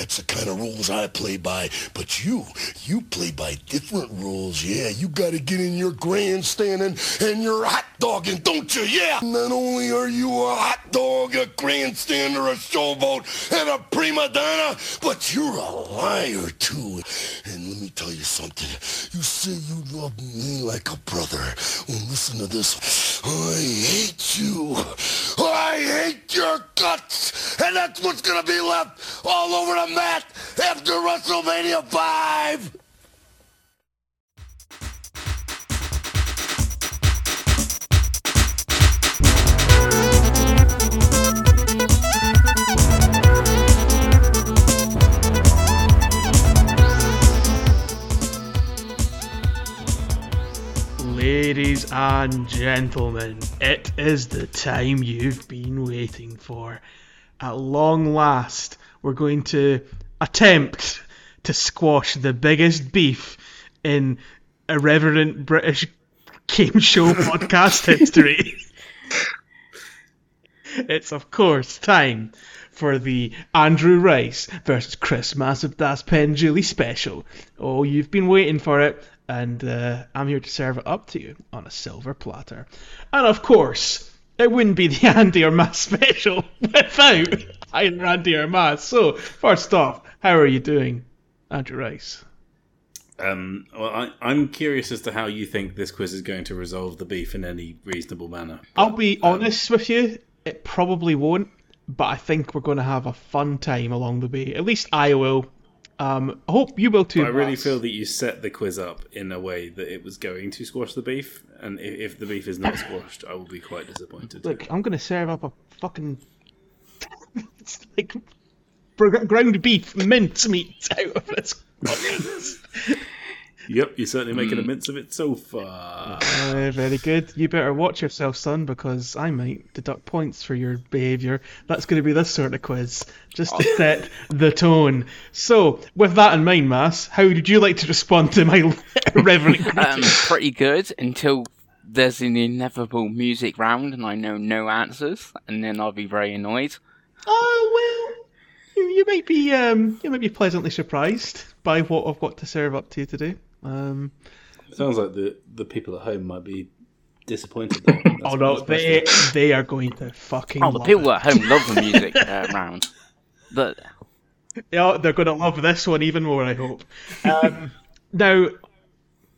That's the kind of rules I play by. But you play by different rules. Yeah, you got to get in your grandstanding and your hot dogging, don't you? Yeah! Not only are you a hot dog, a grandstander, a showboat, and a prima donna, but you're a liar, too. And let me tell you something. You say you love me like a brother. Well, listen to this. I hate you. I hate your guts. And that's what's going to be left all over the mat after WrestleMania 5. Ladies and gentlemen, it is the time you've been waiting for. At long last, we're going to attempt to squash the biggest beef in irreverent British game show podcast history. It's, of course, time for the Andrew Rice versus Chris Massive Das Pen Julie special. Oh, you've been waiting for it. And I'm here to serve it up to you on a silver platter. And of course, it wouldn't be the Andy or Matt special without Andy or Matt. So, first off, how are you doing, Andrew Rice? Well, I'm curious as to how you think this quiz is going to resolve the beef in any reasonable manner. But, I'll be honest with you, it probably won't. But I think we're going to have a fun time along the way. At least I will. I hope you will too. I really feel that you set the quiz up in a way that it was going to squash the beef, and if the beef is not squashed, I will be quite disappointed. Look, I'm going to serve up a fucking it's like ground beef mince meat out of this. Yep, you're certainly making a mince of it so far. Very good. You better watch yourself, son, because I might deduct points for your behaviour. That's going to be this sort of quiz, just to set the tone. So, with that in mind, Mass, how would you like to respond to my irreverent pretty good, until there's an inevitable music round and I know no answers, and then I'll be very annoyed. Oh, well, you might be pleasantly surprised by what I've got to serve up to you today. It sounds like the people at home might be disappointed. Oh no, they are going to fucking love it. Oh, the people at home love the music round. Yeah, they're going to love this one even more, I hope. Now,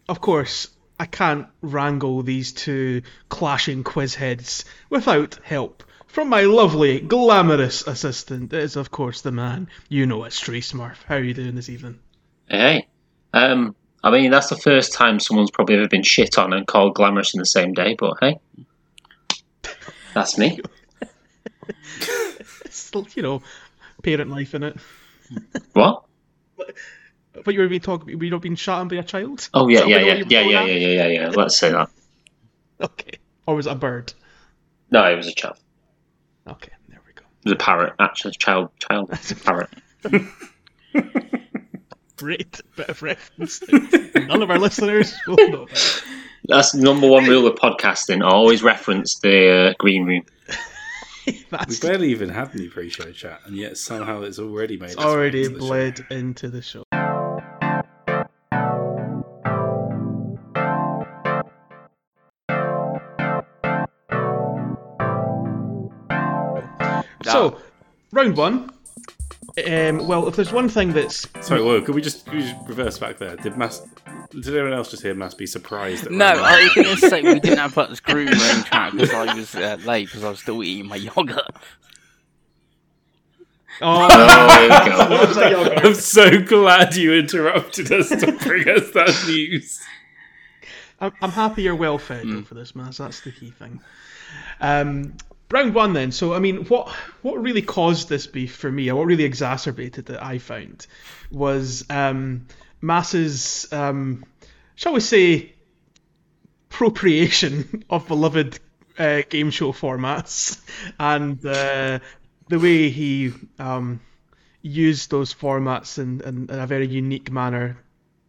of course, I can't wrangle these two clashing quiz heads without help from my lovely, glamorous assistant. It is, of course, the man. You know it, Stray Smurf. How are you doing this evening? Hey. I mean, that's the first time someone's probably ever been shit on and called glamorous in the same day, but hey, that's me. It's, you know, parent life, innit? What? But you were talking, you not being shot on by a child? Oh, yeah. Let's say that. Okay. Or was it a bird? No, it was a child. Okay, there we go. It was a parrot, actually. Child, it's a parrot. Great bit of reference. None of our listeners will know that. That's the number one rule of podcasting. I always reference the green room. We barely even had any pre-show chat, and yet somehow it's already made. It's already bled into the show. So, round one. Well, if there's one thing that's... Sorry, whoa, could we just reverse back there? Did anyone else just hear Mass be surprised? At no, I was going to say we didn't have that screw room track because I was late because I was still eating my yoghurt. Oh, yoghurt. I'm so glad you interrupted us to bring us that news. I'm happy you're well fed for this, Mass. That's the key thing. Round one then, so I mean, what really caused this beef for me, and what really exacerbated it, I found, was Mass's, shall we say, appropriation of beloved game show formats, and the way he used those formats in a very unique manner.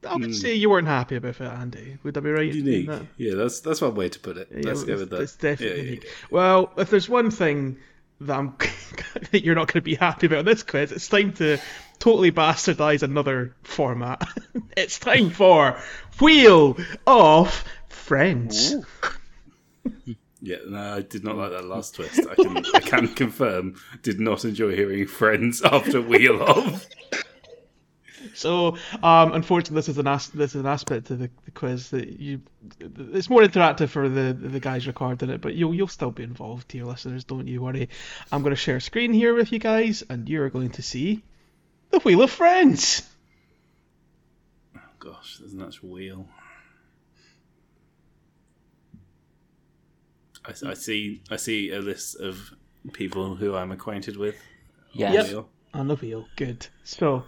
I would say you weren't happy about it, Andy. Would that be right? Unique. That? Yeah, that's one way to put it. Yeah, let's go with that. It's definitely unique. Yeah. Well, if there's one thing that you're not going to be happy about on this quiz, it's time to totally bastardise another format. It's time for Wheel of Friends. Yeah, no, I did not like that last twist. I can confirm, did not enjoy hearing Friends after Wheel of. So, unfortunately, this is an aspect of the quiz that it's more interactive for the guys recording it, but you'll still be involved, dear listeners. Don't you worry. I'm going to share a screen here with you guys, and you're going to see the Wheel of Friends. Oh gosh, there's an actual wheel. I see a list of people who I'm acquainted with. Yes. Yep. On the wheel. Good. So.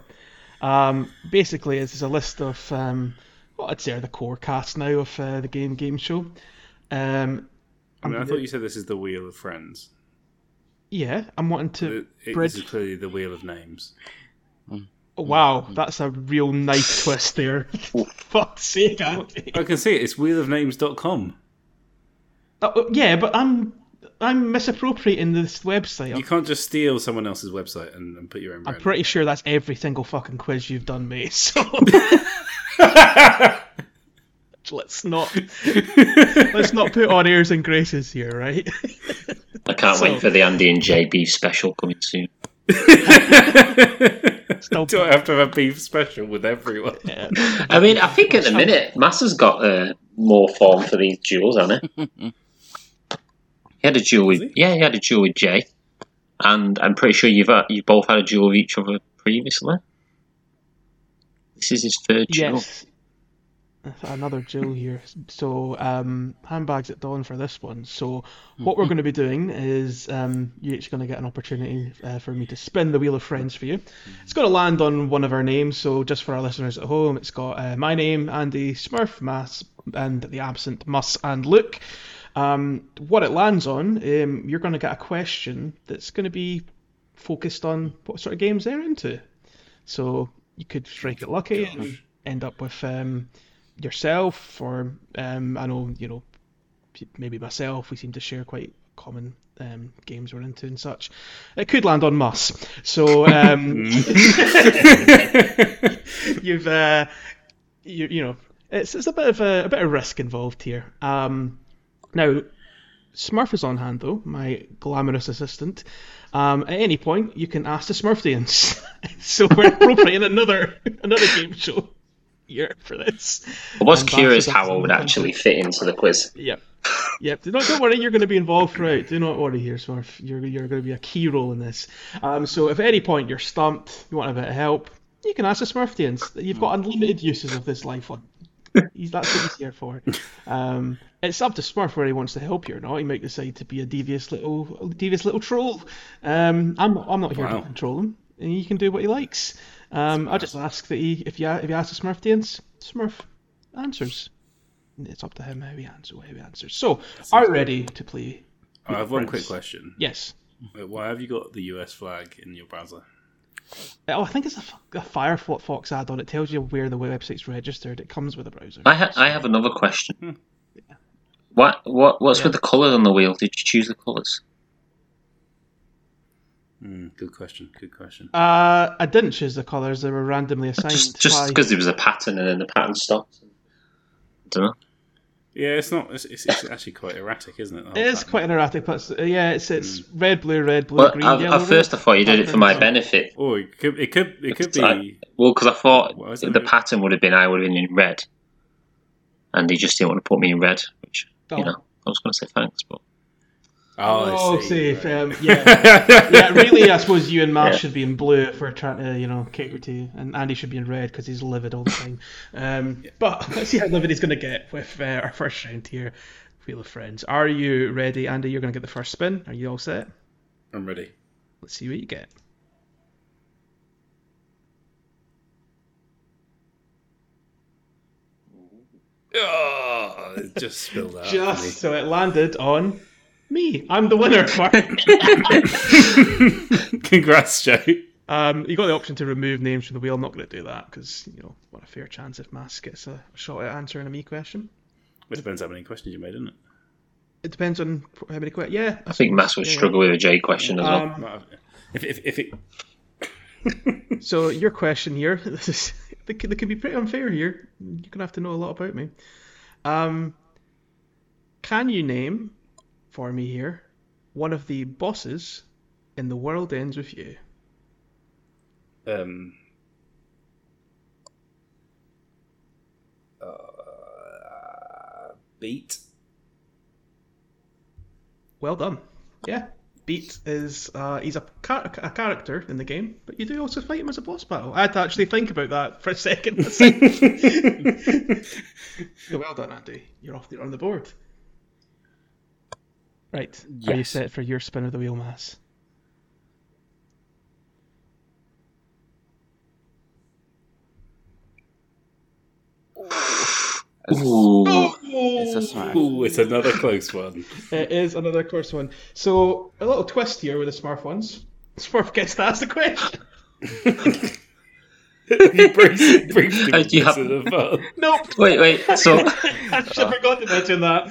Basically, it's a list of what I'd say are the core cast now of the game show. I thought you said this is the Wheel of Friends. Yeah, I'm wanting to. This is clearly the Wheel of Names. Oh, wow, that's a real nice twist there. Fuck's sake, Andy. I can see it. It's wheelofnames.com. Yeah, but I'm misappropriating this website. You can't just steal someone else's website and put your own brand. I'm pretty sure that's every single fucking quiz you've done, mate. So let's not put on airs and graces here, right? I can't wait for the Andy and Jay beef special coming soon. Do I have to have a beef special with everyone? Yeah. I mean, I think at the minute, Massa's got more form for these duels, hasn't it? He had a duel with, he had a duel with Jay, and I'm pretty sure you both had a duel with each other previously. This is his third duel. Yes, another duel here. So handbags at dawn for this one. So what we're going to be doing is you're each going to get an opportunity for me to spin the Wheel of Friends for you. It's going to land on one of our names. So just for our listeners at home, it's got my name, Andy, Smurf, Mass, and the absent Muss and Luke. What it lands on, you're going to get a question that's going to be focused on what sort of games they're into. So you could strike it lucky and end up with yourself, or I know, maybe myself. We seem to share quite common games we're into and such. It could land on Muss. So you've it's a bit of risk involved here. Now, Smurf is on hand, though, my glamorous assistant. At any point, you can ask the Smurfians. So we're appropriating another game show here for this. I was curious how I would actually fit into the quiz. Yep. Don't worry, you're going to be involved throughout. Do not worry here, Smurf. You're going to be a key role in this. So if at any point you're stumped, you want a bit of help, you can ask the Smurfians. You've got unlimited uses of this lifeline. That's what he's here for. It's up to Smurf whether he wants to help you or not. He might decide to be a devious little troll. I'm not here to control him. He can do what he likes. I just ask that if you ask the Smurfians, Smurf answers. It's up to him how he answers. So, are you ready to play? I have one quick question. Yes. Wait, why have you got the US flag in your browser? Oh, I think it's a Firefox add-on. It tells you where the website's registered. It comes with a browser. I have another question. Yeah. What's with the colours on the wheel? Did you choose the colours? Good question. I didn't choose the colours. They were randomly assigned. Just because there was a pattern and then the pattern stopped. I don't know. Yeah, it's actually quite erratic, isn't it? It is quite an erratic, but it's red, blue, well, green, yellow. At first I thought you did it for my benefit. Oh, it could be. Because I thought the pattern would have been I would have been in red, and he just didn't want to put me in red, which I was going to say thanks, but. Oh, I see. Right. Really, I suppose you and Mark should be in blue if we're trying to, cater to you. And Andy should be in red because he's livid all the time. But let's see how livid he's going to get with our first round here, Wheel of Friends. Are you ready, Andy? You're going to get the first spin. Are you all set? I'm ready. Let's see what you get. Oh, it just spilled out. Just so it landed on... me. I'm the winner, Mark. Congrats, Jay. You got the option to remove names from the wheel. I'm not going to do that because, what a fair chance if Mass gets a shot at answering a me question. It depends how many questions you made, doesn't it? It depends on how many questions. Yeah. I think Mass would struggle with a Jay question as well. If it So your question here, this is, that can be pretty unfair here. You're going to have to know a lot about me. Can you name for me here one of the bosses in The World Ends With You? Beat. Well done. Yeah. Beat is, he's a character in the game, but you do also fight him as a boss battle. I had to actually think about that for a second. So well done, Andy. You're off there on the board. Right. Yes. Are you set for your spin of the wheel, Mass? It's another close one. It is another close one. So, a little twist here with the Smurf ones. Smurf gets to ask the question. He brings the question to the phone. Nope. Wait, so... I should have forgot to mention that.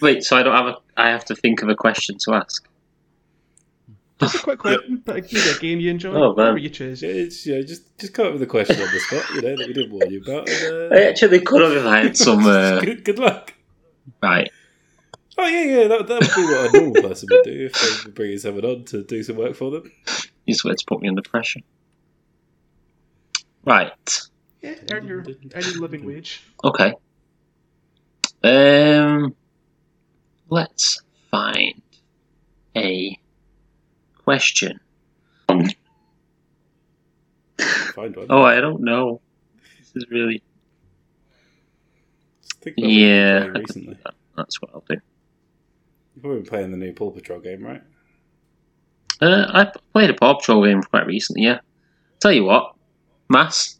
Wait, so I have to think of a question to ask? Just a quick question, but a game you enjoy, whatever you choose. Yeah, just come up with a question on the spot, that we didn't warn you about. I actually could have had some... Good luck. Right. Oh, yeah, that would be what a normal person would do if they were bringing someone on to do some work for them. You just wanted to put me under pressure. Right. Yeah, earn your living wage. Okay. Let's find a... question. Find one. Oh, I don't know. This is really... Yeah, I recently. That's what I'll do. You've probably been playing the new Paw Patrol game, right? I played a Paw Patrol game quite recently, yeah. Tell you what, Mass,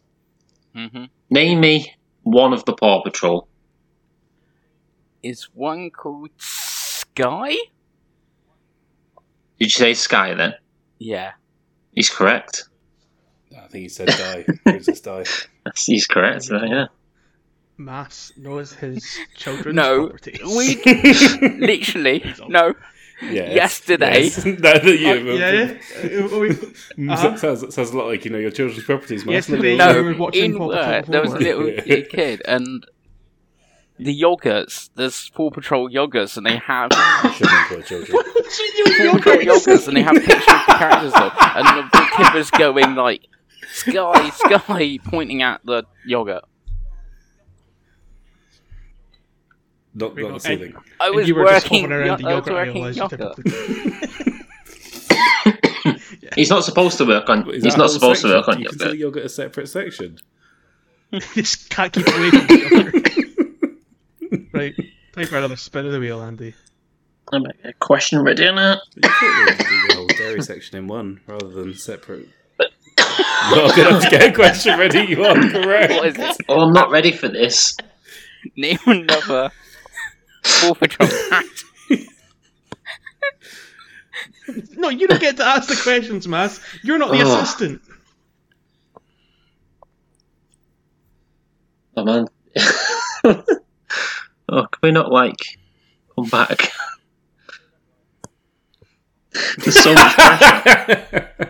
name me one of the Paw Patrol. Is one called Sky? Did you say Sky then? Yeah. He's correct. I think he said Die. Princess Die. He's correct, yeah. Mass knows his children's properties. No, we literally, no. Yes. Yesterday. Yes. Sounds a lot like, your children's properties, Mass. Yesterday, we were watching Paw Patrol. There was a little kid, and... The yogurts, there's Paw Patrol yogurts, and they have and they have pictures of the characters on. And the kid was going like, Sky, pointing at the yogurt. Not the ceiling. I was working around the yogurt. He's not supposed to work on. He's not supposed to work on yogurt. Consider yogurt a separate section. Just can't keep away from yogurt. Right, take another spin of the wheel, Andy. I'm going to get a question ready on that. You thought we were going to do the whole dairy section in one, rather than separate. Not going to get a question ready, you are correct. What is this? Oh, I'm not ready for this. Name another Paw Patrol act. No, you don't get to ask the questions, Mass. You're not the assistant. Oh, man. Oh, can we not, come back? There's so much pressure.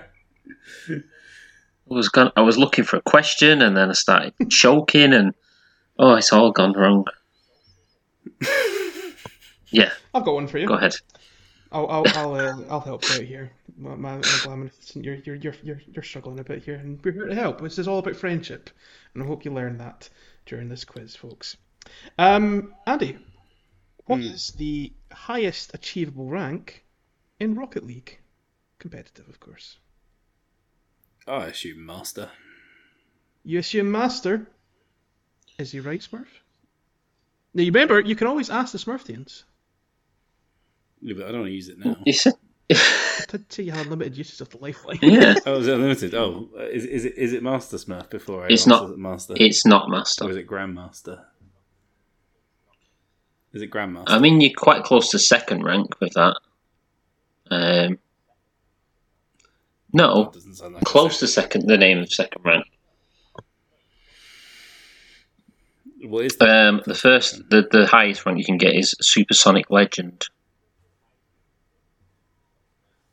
I was looking for a question, and then I started choking, and... Oh, it's all gone wrong. Yeah. I've got one for you. Go ahead. I'll help you out here. You're struggling a bit here, and we're here to help. This is all about friendship, and I hope you learn that during this quiz, folks. Andy, what is the highest achievable rank in Rocket League? Competitive, of course. I assume Master. You assume Master? Is he right, Smurf? Now, you remember, you can always ask the Smurfians. Yeah, but I don't want to use it now. I did say you had limited uses of the lifeline. Yeah. Oh, is it unlimited? Oh, is it Master Smurf before I answer it Master? It's not Master. Or is it Grandmaster? Is it Grandmaster? I mean, you're quite close to second rank with that. No, that doesn't sound like close to second. The name of second rank. What is that? The first, the highest rank you can get is Supersonic Legend.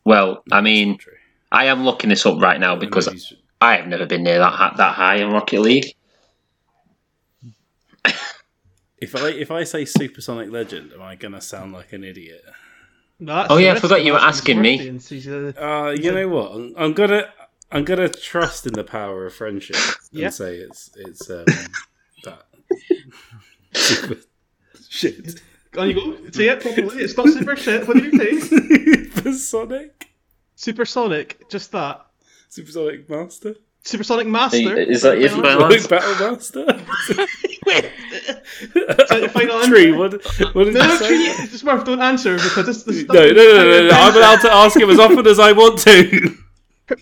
Well, I mean, I am looking this up right now because I have never been near that high in Rocket League. If I say Supersonic Legend, am I gonna sound like an idiot? No, oh yeah, I forgot you were asking me. You know what? I'm gonna trust in the power of friendship and say it's that shit. Oh, you go. See it properly. It's not super shit. What do you think? Supersonic. Just that. Supersonic Master. Is that your final answer? Battle Master. Wait. Is that your final answer? Tree, what did you say? Smurf, don't answer because this. No. I'm allowed to ask him as often as I want to.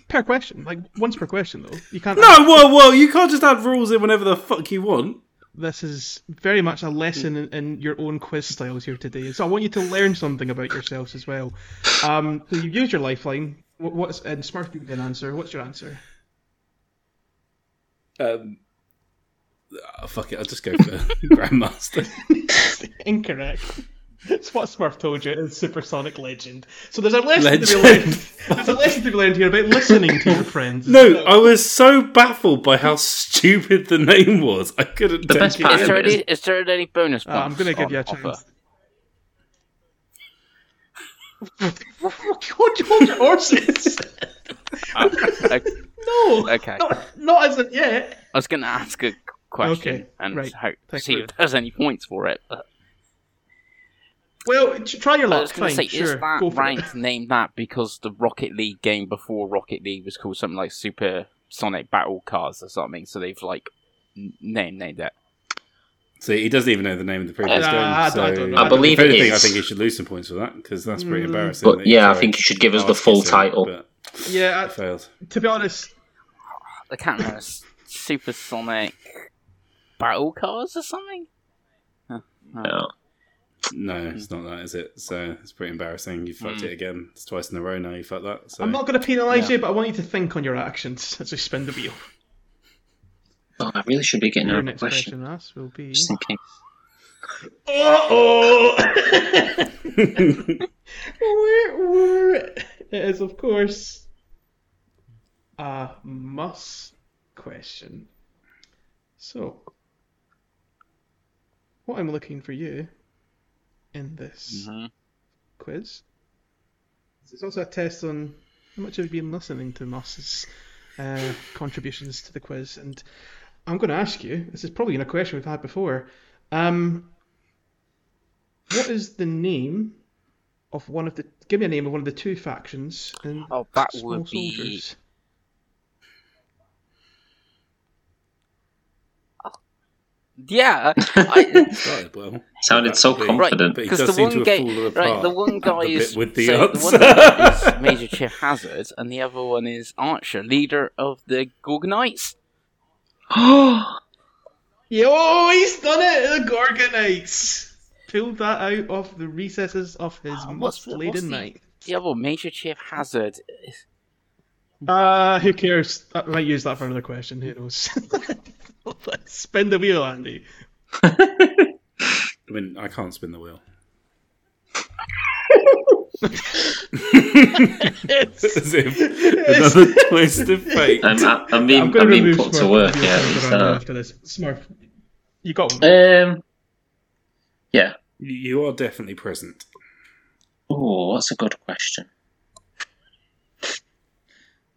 Per question, like once per question, though. You can't. No, whoa! You can't just add rules in whenever the fuck you want. This is very much a lesson in your own quiz styles here today. So I want you to learn something about yourselves as well. So you've used your lifeline. What's and Smurf, you can answer. What's your answer? Fuck it, I'll just go for Grandmaster. Incorrect. It's what Smurf told you. It's Supersonic Legend. So there's a lesson to be learned. There's a lesson to be learned here about listening to your friends. No, I was so baffled by how stupid the name was. I couldn't. The best part is there any bonus points? I'm going to give you a chance. Hold your horses. No. Okay. Not as of yet. I was going to ask a question and hope to see if there's any points for it. But... Well, try your luck. I was going to say, is that ranked named that because the Rocket League game before Rocket League was called something like Super Sonic Battle Cars or something? So they've like named it. So he doesn't even know the name of the previous game. So I don't know. I believe it is. I think he should lose some points for that because that's pretty embarrassing. But yeah, I think you should give us the full title. Yeah, failed. To be honest, I can't remember. Super Sonic Battle Cars or something? No. No, it's not that, is it? So it's pretty embarrassing. You fucked it again. It's twice in a row now. You fucked that. So. I'm not going to penalise you, but I want you to think on your actions as we spin the wheel. Oh, I really should be getting your next question. Us will be. Just thinking. It is, of course, a must question. So, what I'm looking for you in this quiz, it's also a test on how much you've been listening to Muss's contributions to the quiz, and I'm going to ask you. This is probably in a question we've had before. What is the name of one of the? Give me a name of one of the two factions in Small Soldiers. Yeah, sounded so confident because the one guy is Major Chief Hazard, and the other one is Archer, leader of the Gorgonites. Yo, he's done it! The Gorgonites pulled that out of the recesses of his must-laden night. The other Major Chief Hazard. Who cares? I might use that for another question. Who knows? Let's spin the wheel, Andy. I mean, I can't spin the wheel. As if another twist of fate. I'm being put to work. Yeah. After this, Smurf, you got one. Yeah. You are definitely present. Oh, that's a good question.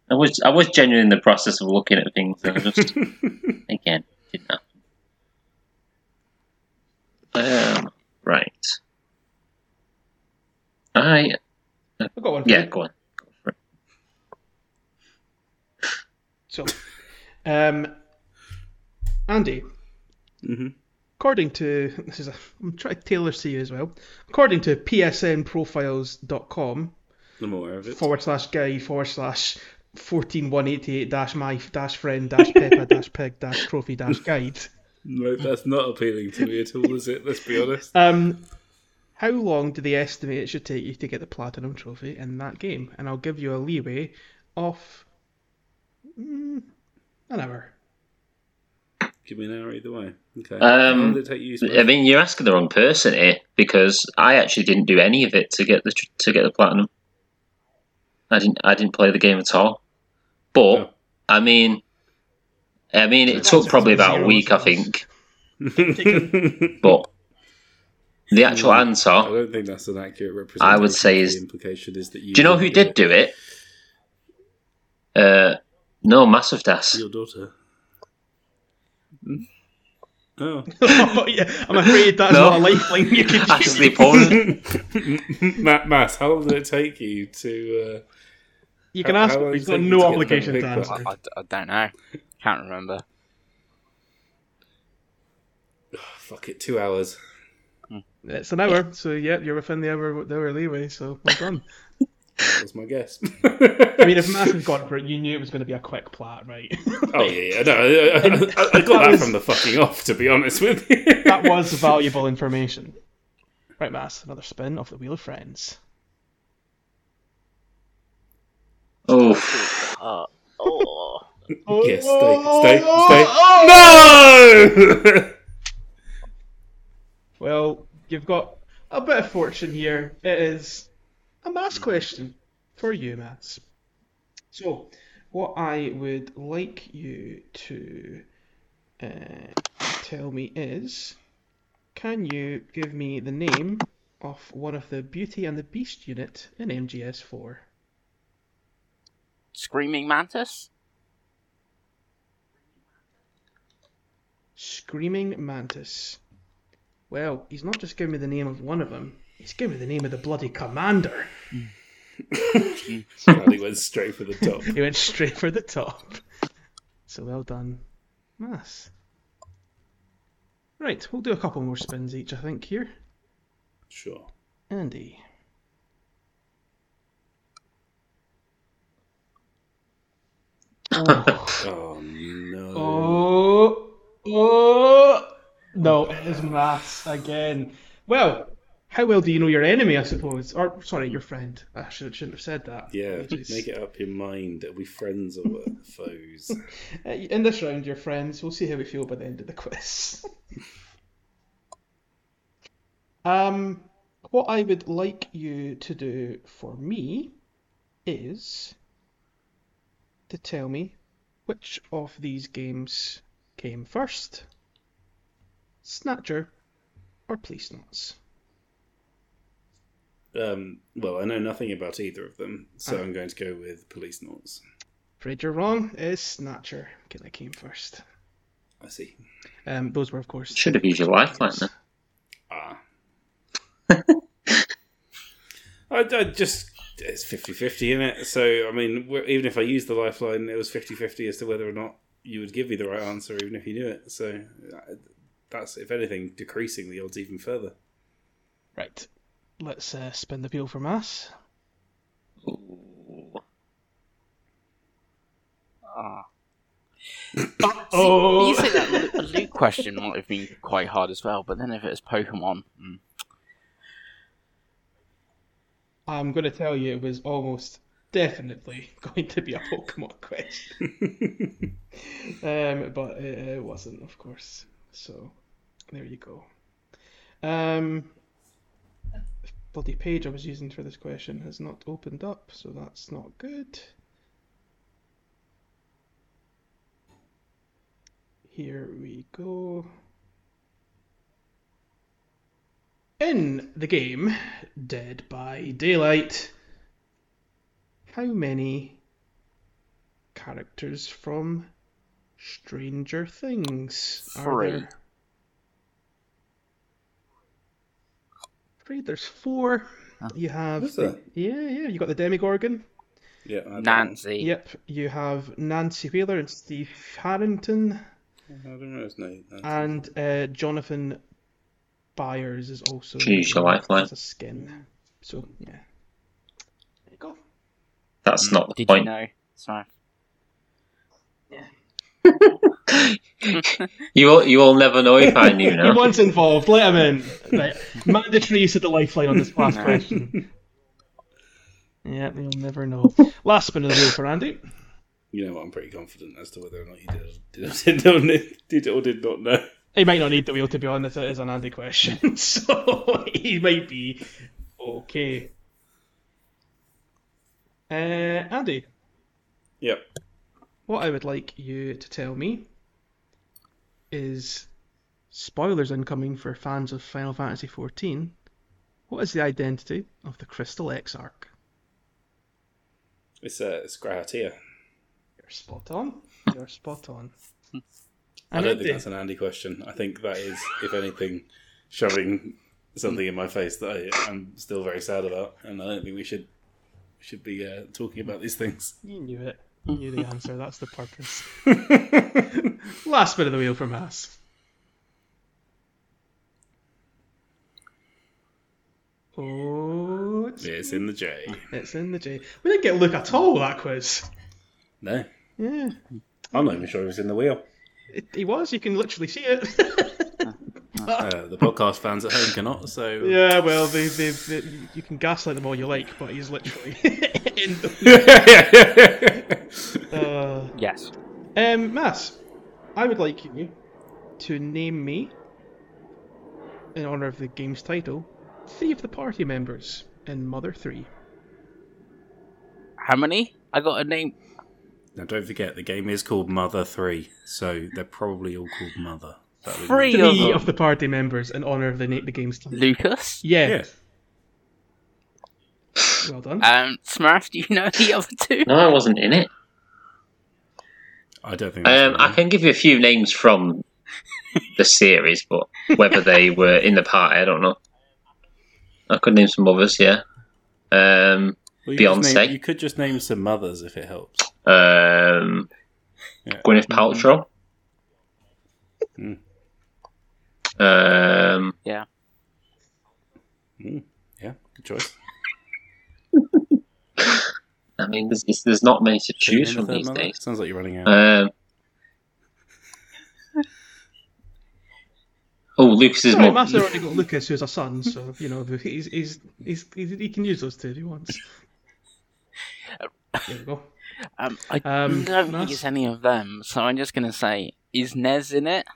I was genuinely in the process of looking at things, and I just again didn't happen. Right. I've got one. For you. Go on. Go for it. So, Andy, according to I'm trying to tailor to you as well. According to psnprofiles.com, I'm aware of it. /guy/ 14188 my-friend peppa pig trophy guide. No, that's not appealing to me at all, is it? Let's be honest. How long do they estimate it should take you to get the platinum trophy in that game? And I'll give you a leeway of an hour. Give me an hour either way. Okay. How long did it take you? I mean, you're asking the wrong person here because I actually didn't do any of it to get the platinum. I didn't play the game at all. But I mean, it took probably about a week, I think. But the actual answer, I don't think that's an accurate representation. I would say is, the implication is that you. Do you know who did do it? No, Massive Das. Your daughter. Hmm? Oh. Yeah, I'm afraid that's not a lifeline you can use. Matt, how long did it take you to... you can ask, but he's got no obligation to answer. I don't know. Can't remember. Oh, fuck it, 2 hours. It's an hour, so yeah, you're within the hour leeway, so well done. That was my guess. I mean, if Matt had gone for it, you knew it was going to be a quick plat, right? Oh, yeah. No, I got that from the fucking off, to be honest with you. That was valuable information. Right, Matt, another spin off the Wheel of Friends. Oh. Yes, stay. No! Well, you've got a bit of fortune here. It is... a maths question for you, Maths. So, what I would like you to tell me is, can you give me the name of one of the Beauty and the Beast unit in MGS4? Screaming Mantis? Screaming Mantis. Well, he's not just giving me the name of one of them. He's giving me the name of the bloody commander. He went straight for the top. So well done, Mass. Right, we'll do a couple more spins each, I think, here. Sure. Andy. Oh no. Oh. No, it is Mass again. Well... how well do you know your enemy, I suppose? Or, sorry, your friend. I shouldn't have said that. Yeah, make it up in mind. Are we friends or foes? In this round, you're friends. We'll see how we feel by the end of the quiz. What I would like you to do for me is to tell me which of these games came first. Snatcher or Police Nauts? Well, I know nothing about either of them, so I'm going to go with Police Nauts. Afraid you're wrong. It's Snatcher. Okay, that came first. I see. Those were, of course... should have used your lifeline then. I just... it's 50-50, isn't it? So, I mean, even if I used the lifeline, it was 50-50 as to whether or not you would give me the right answer, even if you knew it. So, that's, if anything, decreasing the odds even further. Right. Let's spin the wheel for Mass. Oh, you say that the loot question might have been quite hard as well, but then if it's Pokemon, I'm going to tell you it was almost definitely going to be a Pokemon question, but it wasn't, of course. So there you go. Bloody page I was using for this question has not opened up, so that's not good. Here we go. In the game Dead by Daylight, how many characters from Stranger Things are there? There's 4. You have... Yeah. You got the Demogorgon. Yeah. Nancy. Yep. You have Nancy Wheeler and Steve Harrington. I don't know his name. And Jonathan Byers is also... She's the lifeline. That's a skin. So, yeah. There you go. That's not the point. Did you know? Sorry. Yeah. You all never know if I knew now. Everyone's involved, let him in. Right. Mandatory use of the lifeline on this last question. Yeah, you'll never know. Last spin of the wheel for Andy. You know what, I'm pretty confident as to whether or not he did or did not know. He might not need the wheel, to be honest. It is an Andy question, so he might be okay. Andy? Yep. what I would like you to tell me is, spoilers incoming for fans of Final Fantasy XIV, what is the identity of the Crystal Exarch? It's Gravatea. You're spot on. You're spot on. I don't think that's an Andy question. I think that is, if anything, shoving something in my face that I'm still very sad about, and I don't think we should be talking about these things. You knew it. You knew the answer. That's the purpose. Last bit of the wheel from us. Oh, it's in the J. It's in the J. We didn't get Luke at all with that quiz. No. Yeah. I'm not even sure he was in the wheel. He was. You can literally see it. The podcast fans at home cannot. So yeah, well, they you can gaslight them all you like, but he's literally in the wheel. Yes. Mass, I would like you to name me, in honour of the game's title, 3 of the party members in Mother 3. How many? I got a name. Now don't forget, the game is called Mother 3, so they're probably all called Mother. 3 of the party members in honour of the game's title. Lucas? Yeah. Well done. Smurf, do you know the other 2? No, I wasn't in it. I don't think that's I can give you a few names from the series, but whether they were in the party, I don't know. I could name some others, yeah. Well, Beyonce. You could just name some mothers if it helps. Yeah. Gwyneth Paltrow. Mm. Yeah. Mm. Yeah, good choice. I mean, there's not many to choose from these days. Sounds like you're running out. Oh, Lucas is more. Master already got Lucas, who's our son, so you know he can use those 2 if he wants. There we go. I don't think it's any of them, so I'm just gonna say, is Ness in it?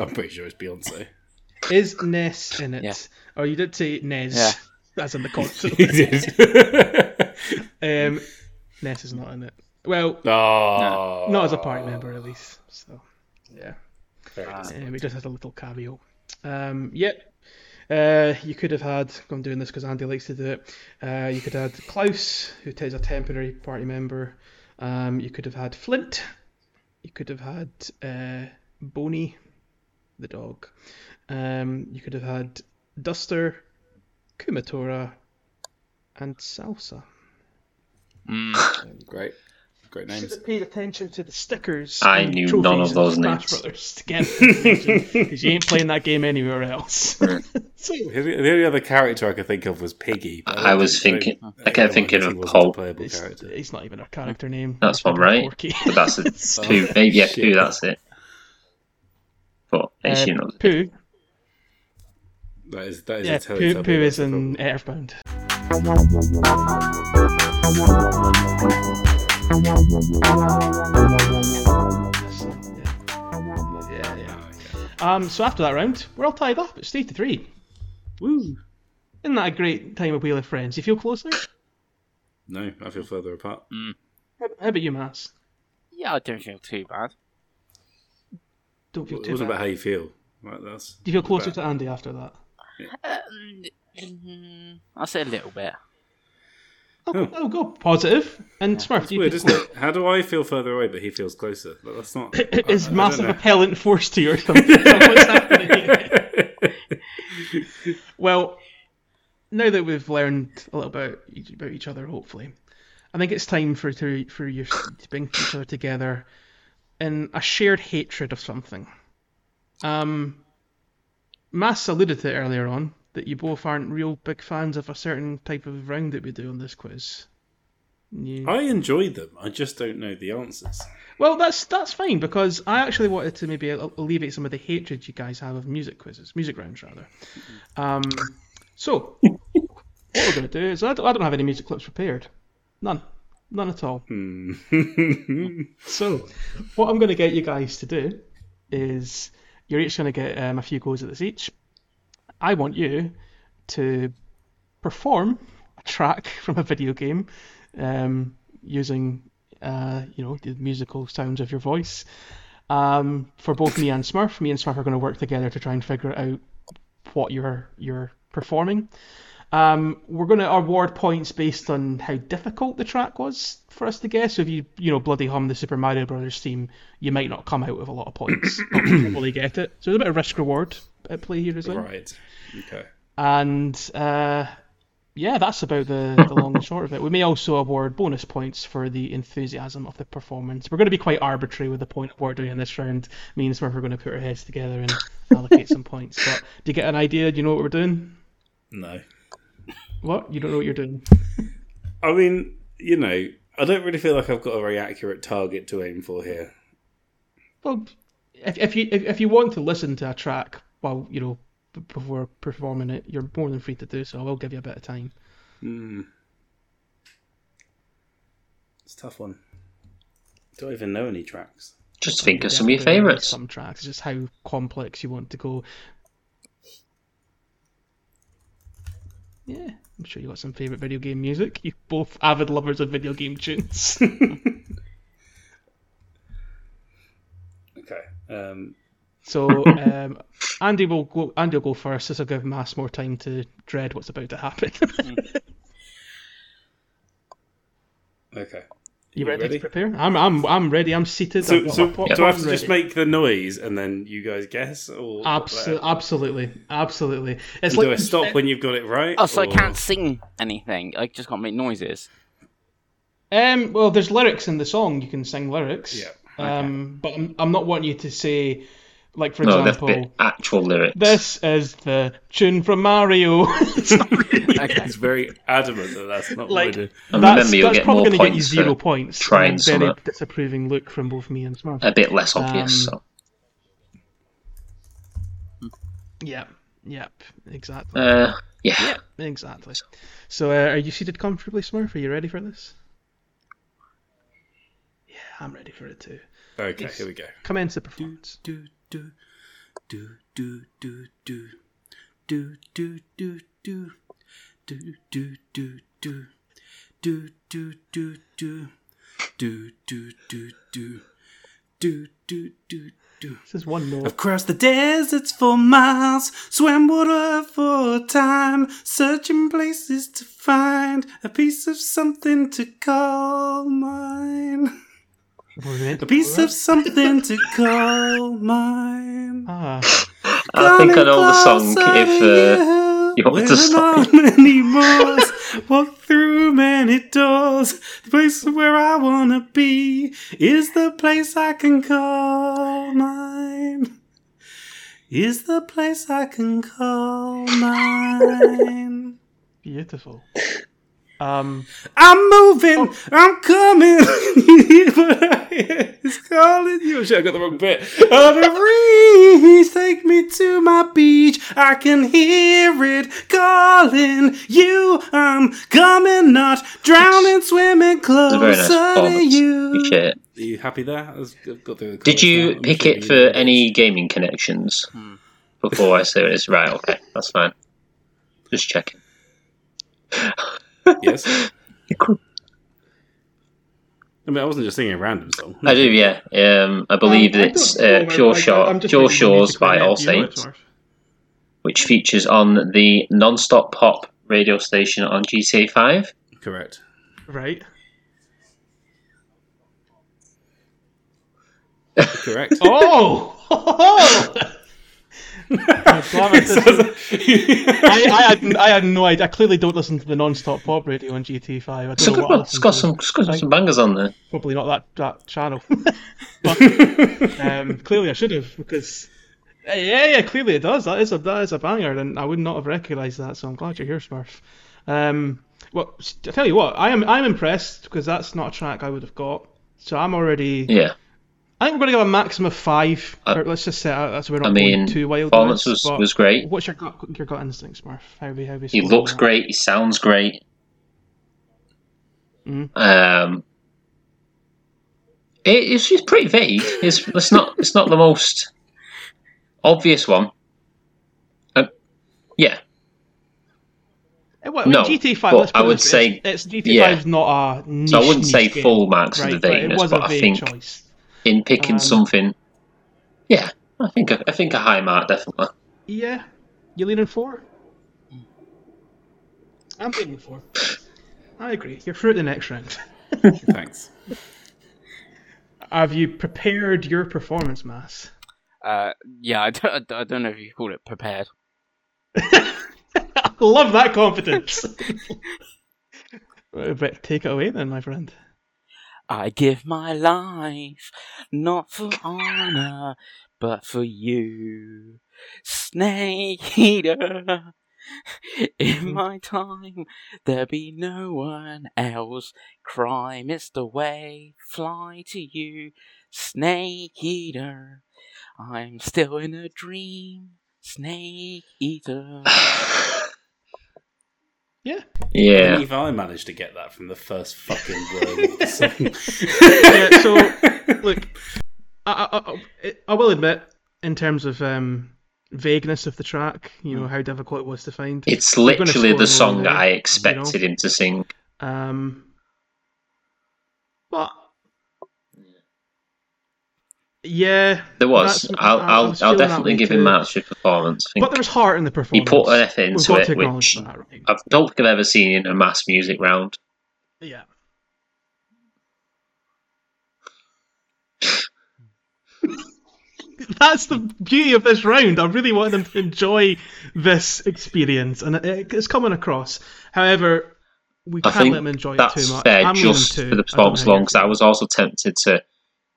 I'm pretty sure it's Beyonce. Is Ness in it? Yeah. Oh, you did say Ness. Yeah. That's in the concept. You did. Ness is not in it. Well, not as a party member, at least. So, yeah. We just had a little cameo. Yep. You could have had, I'm doing this because Andy likes to do it, you could have had Klaus, who is a temporary party member. You could have had Flint. You could have had Boney, the dog. You could have had Duster, Kumatora, and Salsa. Great. Great names. Should have paid attention to the stickers. I knew none of those names. Because you ain't playing that game anywhere else. So, the only other character I could think of was Piggy. I was thinking. I kept thinking of Paul. It's not even a character name. That's one, right? But that's a 2. Maybe a 2. That's it. But you know, Pooh. That is a Teletubby. Pooh is in Earthbound. So after that round, we're all tied up. It's 3-3. Woo! Isn't that a great time of Wheel of Friends? You feel closer? No, I feel further apart. Mm. How about you, Mass? Yeah, I don't feel too bad. Don't feel too bad. It wasn't about how you feel. Right, do you feel closer to Andy after that? Yeah. I'll say a little bit. Oh, go positive. And Smurf, it's weird, isn't it? How do I feel further away, but he feels closer? Like, that's not. It's massive appellant force to your thumb. What's happening? Well, now that we've learned a little about each other, hopefully, I think it's time for you to bring each other together in a shared hatred of something. Mass alluded to it earlier on, that you both aren't real big fans of a certain type of round that we do on this quiz. I enjoy them. I just don't know the answers. Well, that's fine, because I actually wanted to maybe alleviate some of the hatred you guys have of music rounds rather. So what we're going to do is I don't have any music clips prepared. None at all. So what I'm going to get you guys to do is you're each going to get a few goes at this each. I want you to perform a track from a video game using you know, the musical sounds of your voice. For both me and Smurf are going to work together to try and figure out what you're performing. We're going to award points based on how difficult the track was for us to guess. So if you bloody hum the Super Mario Brothers theme, you might not come out with a lot of points. Probably get it. So there's a bit of risk reward at play here as well. Right. Okay. And yeah, that's about the long and short of it. We may also award bonus points for the enthusiasm of the performance. We're going to be quite arbitrary with the point award doing this round. Me and Smurf are going to put our heads together and allocate some points. But do you get an idea? Do you know what we're doing? No. What? You don't know what you're doing? I mean, you know, I don't really feel like I've got a very accurate target to aim for here. Well, if you want to listen to a track while, you know, before performing it, you're more than free to do so. I will give you a bit of time. It's a tough one. Do I even know any tracks? Just think of some of your favourites. Some tracks. It's just how complex you want to go. Yeah, I'm sure you got some favourite video game music. You both avid lovers of video game tunes. Okay. So Andy will go first. This will give Mass more time to dread what's about to happen. Okay. You ready to prepare? I'm ready. I'm seated. So I have to just make the noise and then you guys guess? Or Absolutely. It's like, do I stop when you've got it right? Oh, so I can't sing anything. I just can't make noises. Well, there's lyrics in the song. You can sing lyrics. Yeah. Okay. But I'm not wanting you to say, like, for example, that's actual lyrics. This is the tune from Mario. It's very adamant that that's not like, what I do. And remember, you'll get probably more going to get you 0 points. Try and very disapproving look from both me and Smurf. A bit less obvious. So. Yep. Exactly. Yeah. Exactly. So, are you seated comfortably, Smurf? Are you ready for this? Yeah, I'm ready for it too. Okay, here we go. Commence the performance. This is one more. I've crossed the deserts for miles, swam water for a time, searching places to find a piece of something to call mine. A piece of something to call mine. I think I know the song. If you want to stop many moors, walk through many doors. The place where I wanna be is the place I can call mine. Is the place I can call mine. Beautiful. I'm moving, I'm coming. It's calling you. Oh, shit, I got the wrong bit. Oh, the breeze, take me to my beach. I can hear it calling you. I'm coming, not drowning, swimming closer to you. Are you happy there? Did you pick it for any gaming connections before I say this? Right, okay, that's fine. Just checking. Yes. Cool. I mean, I wasn't just singing a random song. I do, yeah. I believe it's Pure Shores by All Saints, which features on the non-stop pop radio station on GTA 5. Correct. Right. Correct. Oh! I had no idea. I clearly don't listen to the non-stop pop radio on GTA5. I don't know what it's got to. Some bangers on there. Probably not that channel. But, clearly I should have, because yeah, clearly it does. That is a banger, and I would not have recognised that. So I'm glad you're here, Smurf. Well, I tell you what, I'm impressed because that's not a track I would have got. So I'm already I think we're going to give a maximum of 5. Let's just set out that's so we're not going too wild. Performance was great. What's your gut instinct, Smurf? How we he looks great. He sounds great. It's pretty vague. It's not the most obvious one. Yeah. Well, I mean, no, GTA 5. But I would say it's GTA 5's not a niche. So I wouldn't say full marks of the vagueness, but I think choice. In picking something, I think a high mark definitely. Yeah, you leaning 4? I'm leaning 4. I agree. You're through the next round. Thanks. Have you prepared your performance, Mass? I don't know if you call it prepared. I love that confidence. But take it away then, my friend. I give my life, not for honor, but for you, Snake Eater. In my time, there be no one else. Crime is the way, fly to you, Snake Eater. I'm still in a dream, Snake Eater. Yeah. Yeah. I believe I managed to get that from the first fucking word of the song. Yeah, so, look, I will admit, in terms of vagueness of the track, you know, how difficult it was to find. It's literally the song that I expected him to sing. But yeah, there was. I'll definitely give him marks for performance. But there was heart in the performance. He put an effort into it, which that, right? I don't think I've ever seen in a mass music round. Yeah. That's the beauty of this round. I really want them to enjoy this experience, and it's coming across. However, I can't let them enjoy it too much. Fair, just for the performance alone, because I was also tempted to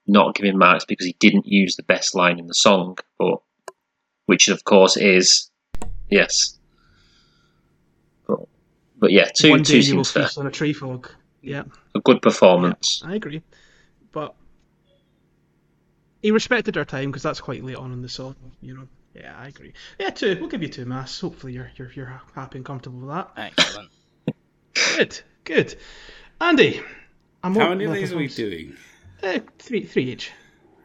not give him marks because he didn't use the best line in the song, but which of course is yes. But yeah, two seems fair. On a tree frog. Yeah, a good performance. Yeah, I agree, but he respected our time because that's quite late on in the song, you know. Yeah, I agree. Yeah, 2. We'll give you 2, Mass. Hopefully you're happy and comfortable with that. Excellent. Good. Andy, how many of these are we doing? 3 each.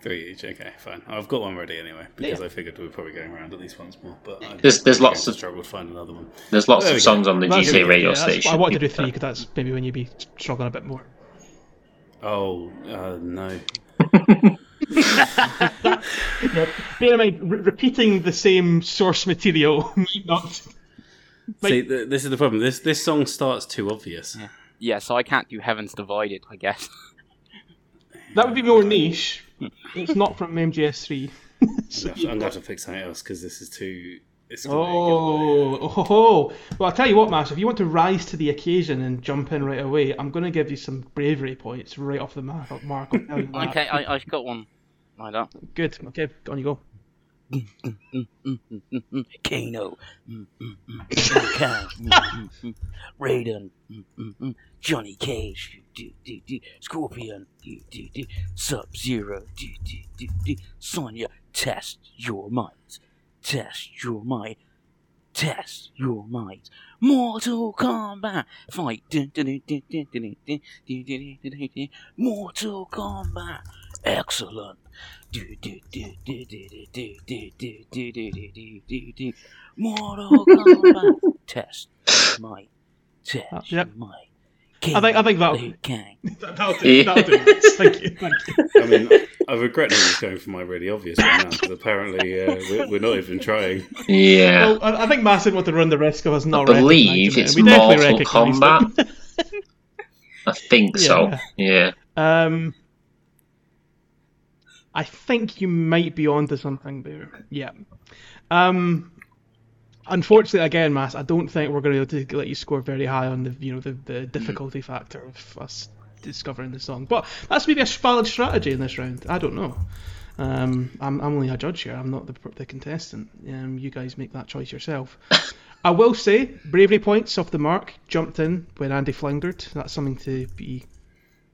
3 each. Okay, fine. I've got one ready anyway because I figured we were probably going around at least once more. But there's lots of struggle to find another one. There's lots of songs on the GTA radio station. I wanted to do 3 because that's maybe when you'd be struggling a bit more. Oh no. Bear in mind, repeating the same source material might not. See, this is the problem. This song starts too obvious. Yeah, so I can't do Heavens Divided, I guess. That would be more niche. It's not from MGS3. So I'm going to have to pick something else because this is too. Well, I'll tell you what, Mash, if you want to rise to the occasion and jump in right away, I'm going to give you some bravery points right off the mark. Okay, I've got one. Like that. Good. Okay, on you go. Kano. Raiden. Johnny Cage. Scorpion. Sub-Zero. Sonya. Test your might. Test your might. Test your might. Mortal Kombat. Fight. Mortal Kombat. Excellent. Mortal Kombat. Test your might. Test your might. I think that'll do. Thank you. I mean, I regret not just going for my really obvious one now, because apparently we're not even trying. Yeah. Well, I think Mass didn't want to run the risk of us not recognizing it. We definitely recognise that. I think so, yeah. I think you might be onto something there. Yeah. Unfortunately, again, Mass, I don't think we're going to be able to let you score very high on the difficulty factor of us discovering the song. But that's maybe a valid strategy in this round. I don't know. I'm only a judge here. I'm not the contestant. You guys make that choice yourself. I will say, bravery points off the mark. Jumped in when Andy floundered. That's something to be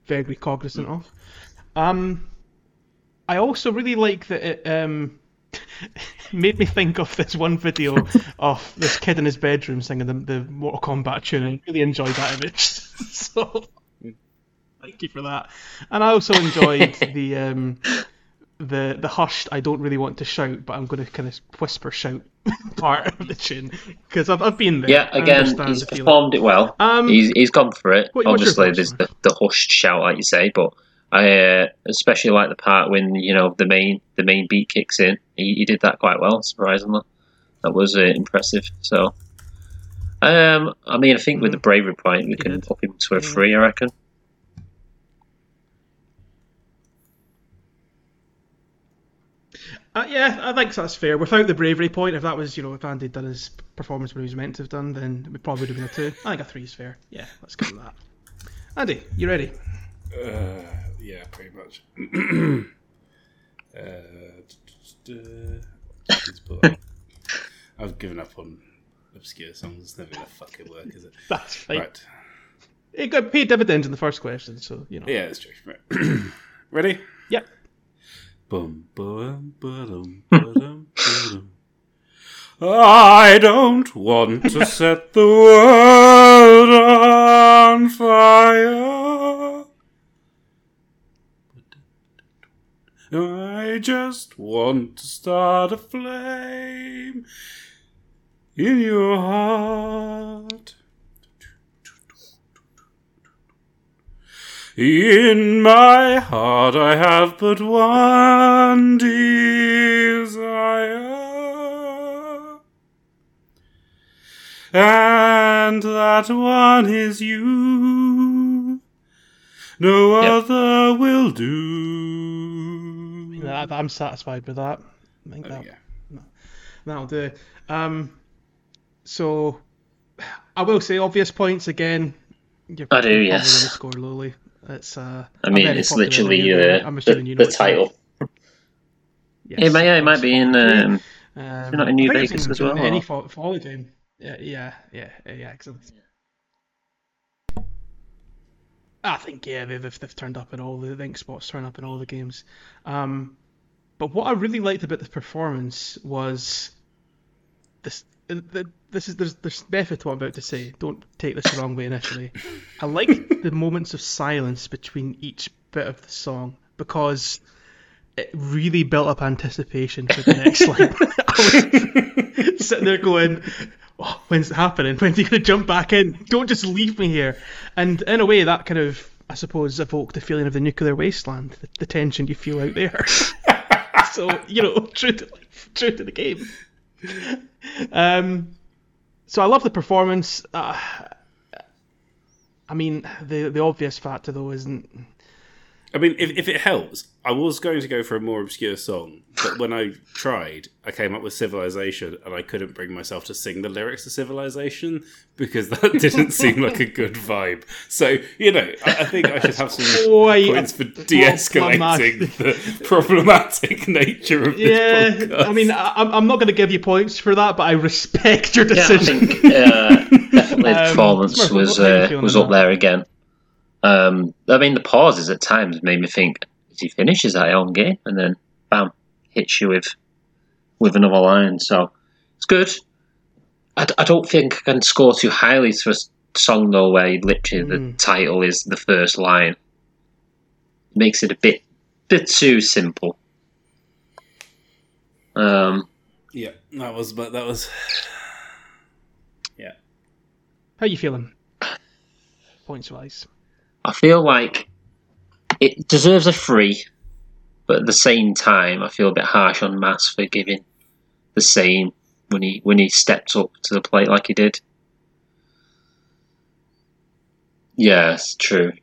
very cognizant of. I also really like that it made me think of this one video of this kid in his bedroom singing the Mortal Kombat tune, and I really enjoyed that image. So thank you for that. And I also enjoyed the hushed, I don't really want to shout, but I'm going to kind of whisper shout part of the chin, because I've been there. Yeah, again, he's performed it well. He's gone for it. Obviously, there's the hushed shout, like you say, but I especially like the part when, you know, the main beat kicks in. He did that quite well, surprisingly. That was impressive. So, I mean, I think with the bravery point, we can up him to a 3, I reckon. Yeah, I think that's fair. Without the bravery point, if that was, you know, if Andy had done his performance when he was meant to have done, then it probably would have been a 2. I think a 3 is fair. Yeah, let's go with that. Andy, you ready? Yeah, pretty much. I've given up on obscure songs. It's never going to fucking work, is it? That's fine. Right. It got paid dividends in the first question, so, you know. Yeah, that's true. Right. Ready? Yep. I don't want to set the world on fire. I just want to start a flame in your heart. In my heart I have but one desire, and that one is you. No other will do. I'm satisfied with that. I think that'll do. So I will say obvious points again. I do, yes. Score lowly. It's, I mean, it's literally the title. Yes, it might be in. It's not in New Vegas as well. Any follow game. Yeah, exactly. Yeah. I think they've turned up in all the link spots, turn up in all the games. But what I really liked about the performance was this. There's method to what I'm about to say. Don't take this the wrong way initially. I like the moments of silence between each bit of the song because it really built up anticipation for the next line. I was sitting there going, oh, when's it happening? When's he going to jump back in? Don't just leave me here. And in a way, that kind of, I suppose, evoked the feeling of the nuclear wasteland, the tension you feel out there. So, you know, true to the game. So I love the performance. I mean, the obvious factor though isn't. I mean, if it helps, I was going to go for a more obscure song, but when I tried, I came up with Civilization, and I couldn't bring myself to sing the lyrics to Civilization because that didn't seem like a good vibe. So, you know, I think I should have some points for de-escalating the problematic nature of this podcast. I mean, I'm not going to give you points for that, but I respect your decision. I think definitely the performance was up there again. I mean, the pauses at times made me think, did he finish? Is that on game? And then, bam, hits you with another line. So, it's good. I don't think I can score too highly for a song, though, where literally the title is the first line. Makes it a bit too simple. Yeah, that was... Yeah. How you feeling? Points-wise? I feel like it deserves a 3, but at the same time, I feel a bit harsh on Mass for giving the same when he stepped up to the plate like he did. Yes, true.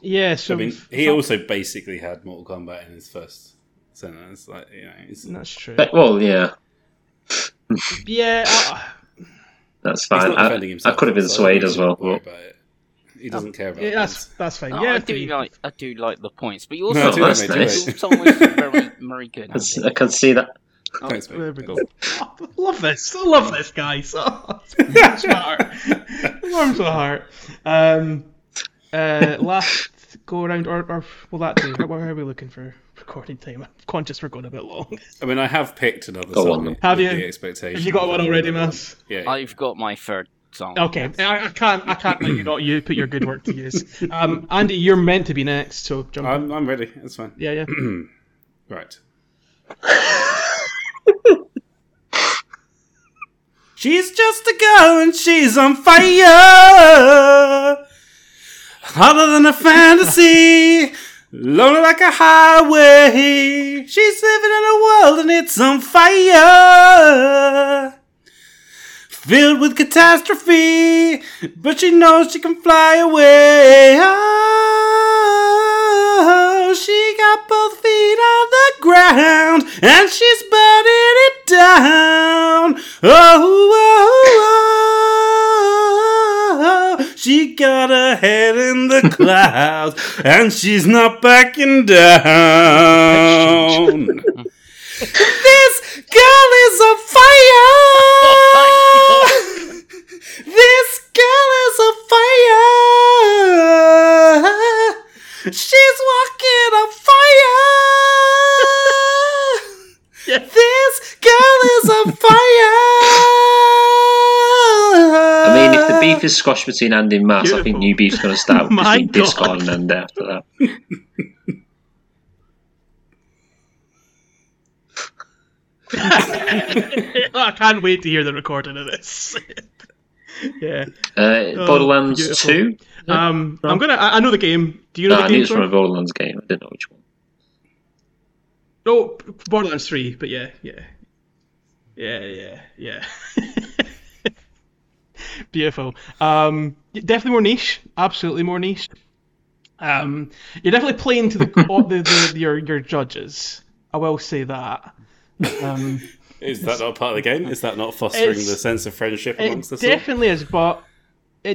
Yeah, so I mean, he also basically had Mortal Kombat in his first sentence. Like, you know, that's true. Well, yeah. Yeah. That's fine. I could have been swayed as well. He doesn't care about it. That's fine. Yeah, I do like the points, but you also nice. Very, very good. I can see that. Oh, thanks, there we go. Oh, I love this, guys. Oh, it's warms my heart. Last go around, or will that do? What are we looking for? Recording time. I'm conscious we're going a bit long. I mean, I have picked another song. Have you? Have you got one already, Mass? Yeah. I've got my third song. Okay, I can't let you put your good work to use. Andy, you're meant to be next, so jump in. I'm ready. That's fine. Yeah. Right. She's just a girl and she's on fire. Hotter than a fantasy. Lonely like a highway. She's living in a world and it's on fire. Filled with catastrophe. But she knows she can fly away. Oh, she got both feet on the ground. And she's burning it down. Oh. She got her head in the clouds. And she's not backing down. This girl is on fire. This girl is on fire. She's walking on fire. This girl is on fire. I mean, if the beef is squashed between Andy and Matt, I think new beef's going to start between Discord and Andy after that. I can't wait to hear the recording of this. Yeah. Borderlands 2? I know the game. Do you know the game? I knew it's from a Borderlands game. I didn't know which one. Oh, Borderlands 3, but yeah. Beautiful. Definitely more niche. Absolutely more niche. You're definitely playing to your judges. I will say that. Is that not part of the game? Is that not fostering the sense of friendship amongst us? It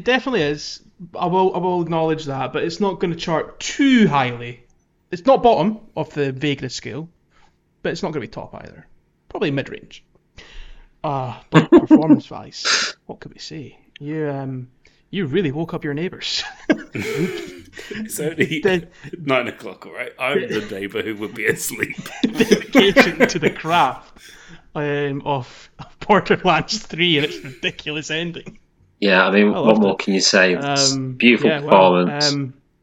definitely is. I will acknowledge that, but it's not going to chart too highly. It's not bottom of the vagueness scale, but it's not going to be top either. Probably mid-range. But performance-wise, what could we say? You really woke up your neighbours. It's only 9 o'clock, all right? I'm the neighbour who would be asleep. Dedication to the craft of Borderlands 3 and its ridiculous ending. Yeah, I mean, what more can you say? Beautiful performance.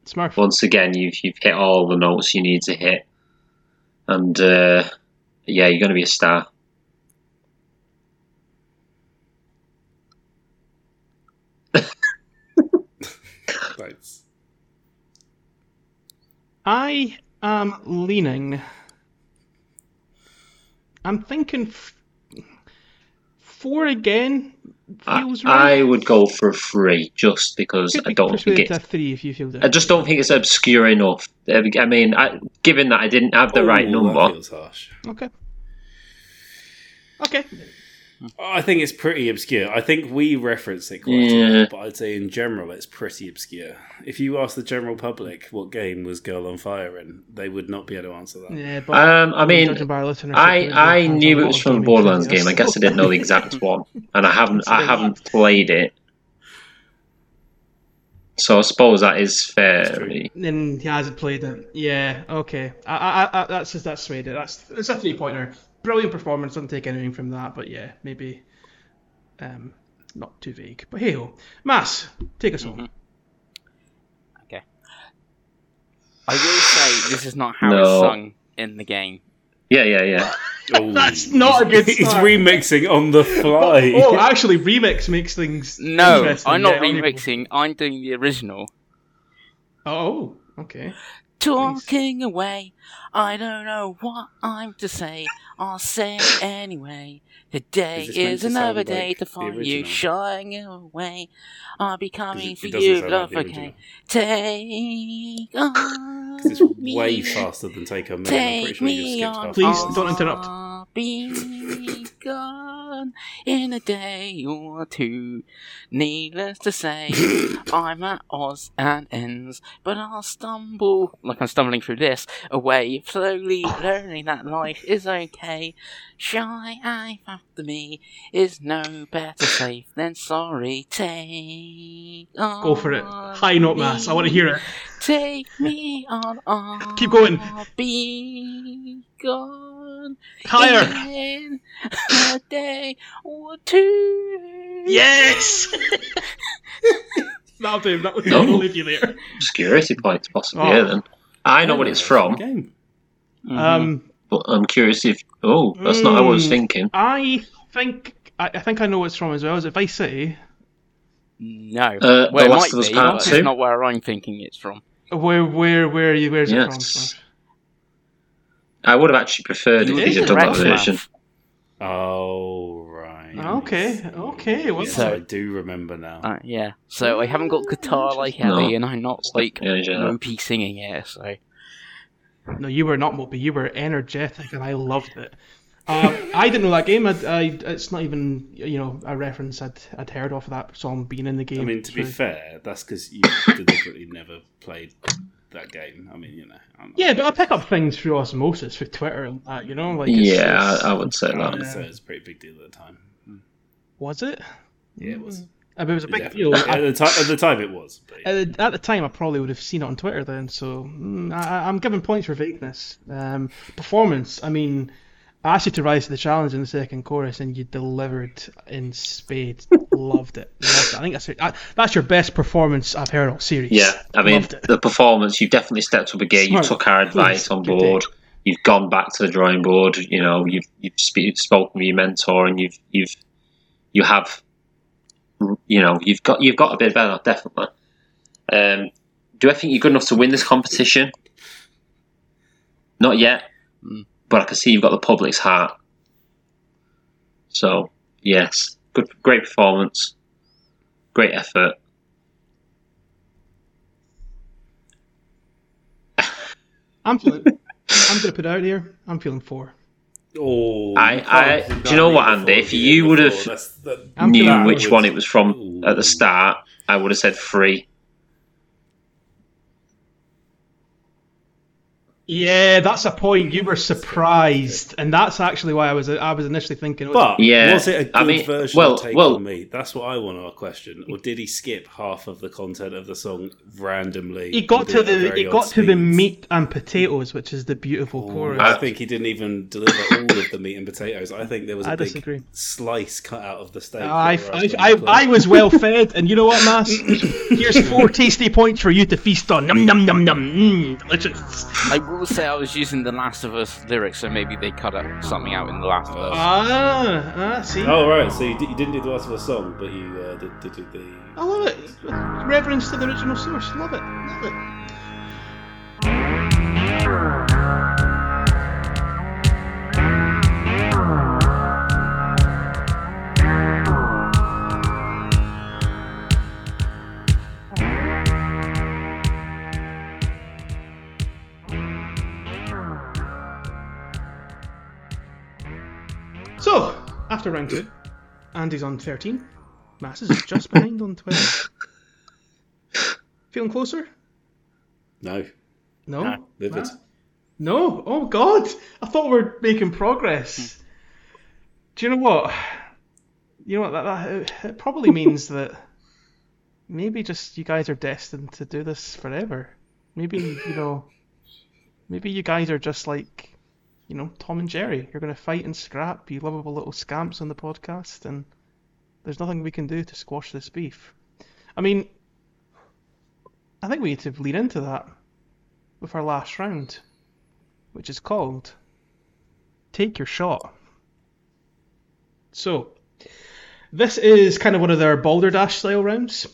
Smurf. Once again, you've hit all the notes you need to hit. And, you're going to be a star. Nice. I am leaning. I'm thinking 4 again. Feels right. I would go for 3 just because I don't think it's a 3 if you feel that. I just don't think it's obscure enough. I mean, given that I didn't have the right number. That feels harsh. Okay. I think it's pretty obscure. I think we reference it quite a lot, but I'd say in general it's pretty obscure. If you ask the general public what game was Girl on Fire in, they would not be able to answer that. Yeah, but I knew it was from a Borderlands game. I guess I didn't know the exact one, and I haven't played it, so I suppose that is fair. Then he hasn't played it. Yeah, okay. I that's swayed it. That's a 3-pointer. Brilliant performance, doesn't take anything from that, but yeah, maybe not too vague. But hey-ho. Mass, take us home. Okay. I will say this is not how it's sung in the game. Yeah. That's not a good start. It's remixing on the fly. Actually, remix makes things interesting. No, I'm not remixing. I'm doing the original. Oh, okay. Talking away, I don't know what I'm to say. I'll say it anyway. Today is another day to find you shying away. I'll be coming for you, love, okay? Take on me. It's way faster than Take On Me. Take me on. Please don't interrupt. I'll be gone in a day or two. Needless to say, I'm at odds and ends, but I'll stumble, like I'm stumbling through this, away, slowly learning that life is okay. Shy life after me is no better safe than sorry. Take on. Go for it. High note, Mass. I want to hear it. Take me on. Keep going. I'll be gone. Higher. In a day or two. Yes! That'll do. That would leave you there. Obscurity points, possibly, then. I know what it's from. Game. Mm-hmm. But I'm curious if... Oh, that's not what I was thinking. I think I think I know what it's from as well. Is it Vice City? No. Well, The Last of Us Part 2? It's not where I'm thinking it's from. Where are you? Where's it from? Sir? I would have actually preferred if he'd have done that version. Oh, right. Okay. Well, so I do remember now. Yeah. So I haven't got guitar like Ellie, and I'm not like mopey singing it. So. No, you were not mopey. You were energetic, and I loved it. I didn't know that game. It's not even a reference I'd heard of that song being in the game. I mean, to be fair, that's because you deliberately never played that game. I mean, but I pick up things through osmosis, through Twitter and that. I would say that. So it was a pretty big deal at the time. Was it? Yeah, it was. I mean, it was a big deal at the time. It was. But at the time, I probably would have seen it on Twitter then. So I'm giving points for vagueness. Performance. I mean. I asked you to rise to the challenge in the second chorus, and you delivered in spades. Loved it. I think that's your best performance I've heard all series. Yeah, I mean, the performance, you've definitely stepped up again. You took our advice on board. You've gone back to the drawing board. You've spoken with your mentor, and you've got a bit better, definitely. Do I think you're good enough to win this competition? Not yet. But I can see you've got the public's heart. So, yes. Great performance. Great effort. I'm going to put it out here. I'm feeling 4. Oh. Do you know what, Andy? If you would have knew which one it was from at the start, I would have said 3. Yeah, that's a point. You were surprised, and that's actually why I was initially thinking. Was it a good version of Take On Me? That's what I want to question. Or did he skip half of the content of the song randomly? He got to the meat and potatoes, which is the beautiful chorus. I think he didn't even deliver all of the meat and potatoes. I think there was a big slice cut out of the steak. I was well fed, and you know what, Mass? Here's 4 tasty points for you to feast on. Nom nom nom nom. I will say I was using The Last of Us lyrics, so maybe they cut up something out in The Last of Us. Ah, see. Oh, right, so you didn't do The Last of Us song, but you did do the... I love it. Reverence to the original source. Love it. Love it. So, after round 2, Andy's on 13. Mass is just behind on 12. Feeling closer? No? Nah, vivid. No? Oh, God! I thought we were making progress. Do you know what? It probably means that maybe just you guys are destined to do this forever. Maybe you guys are just like... Tom and Jerry, you're going to fight and scrap, you lovable little scamps on the podcast, and there's nothing we can do to squash this beef. I mean, I think we need to lead into that with our last round, which is called Take Your Shot. So, this is kind of one of their Balderdash style rounds,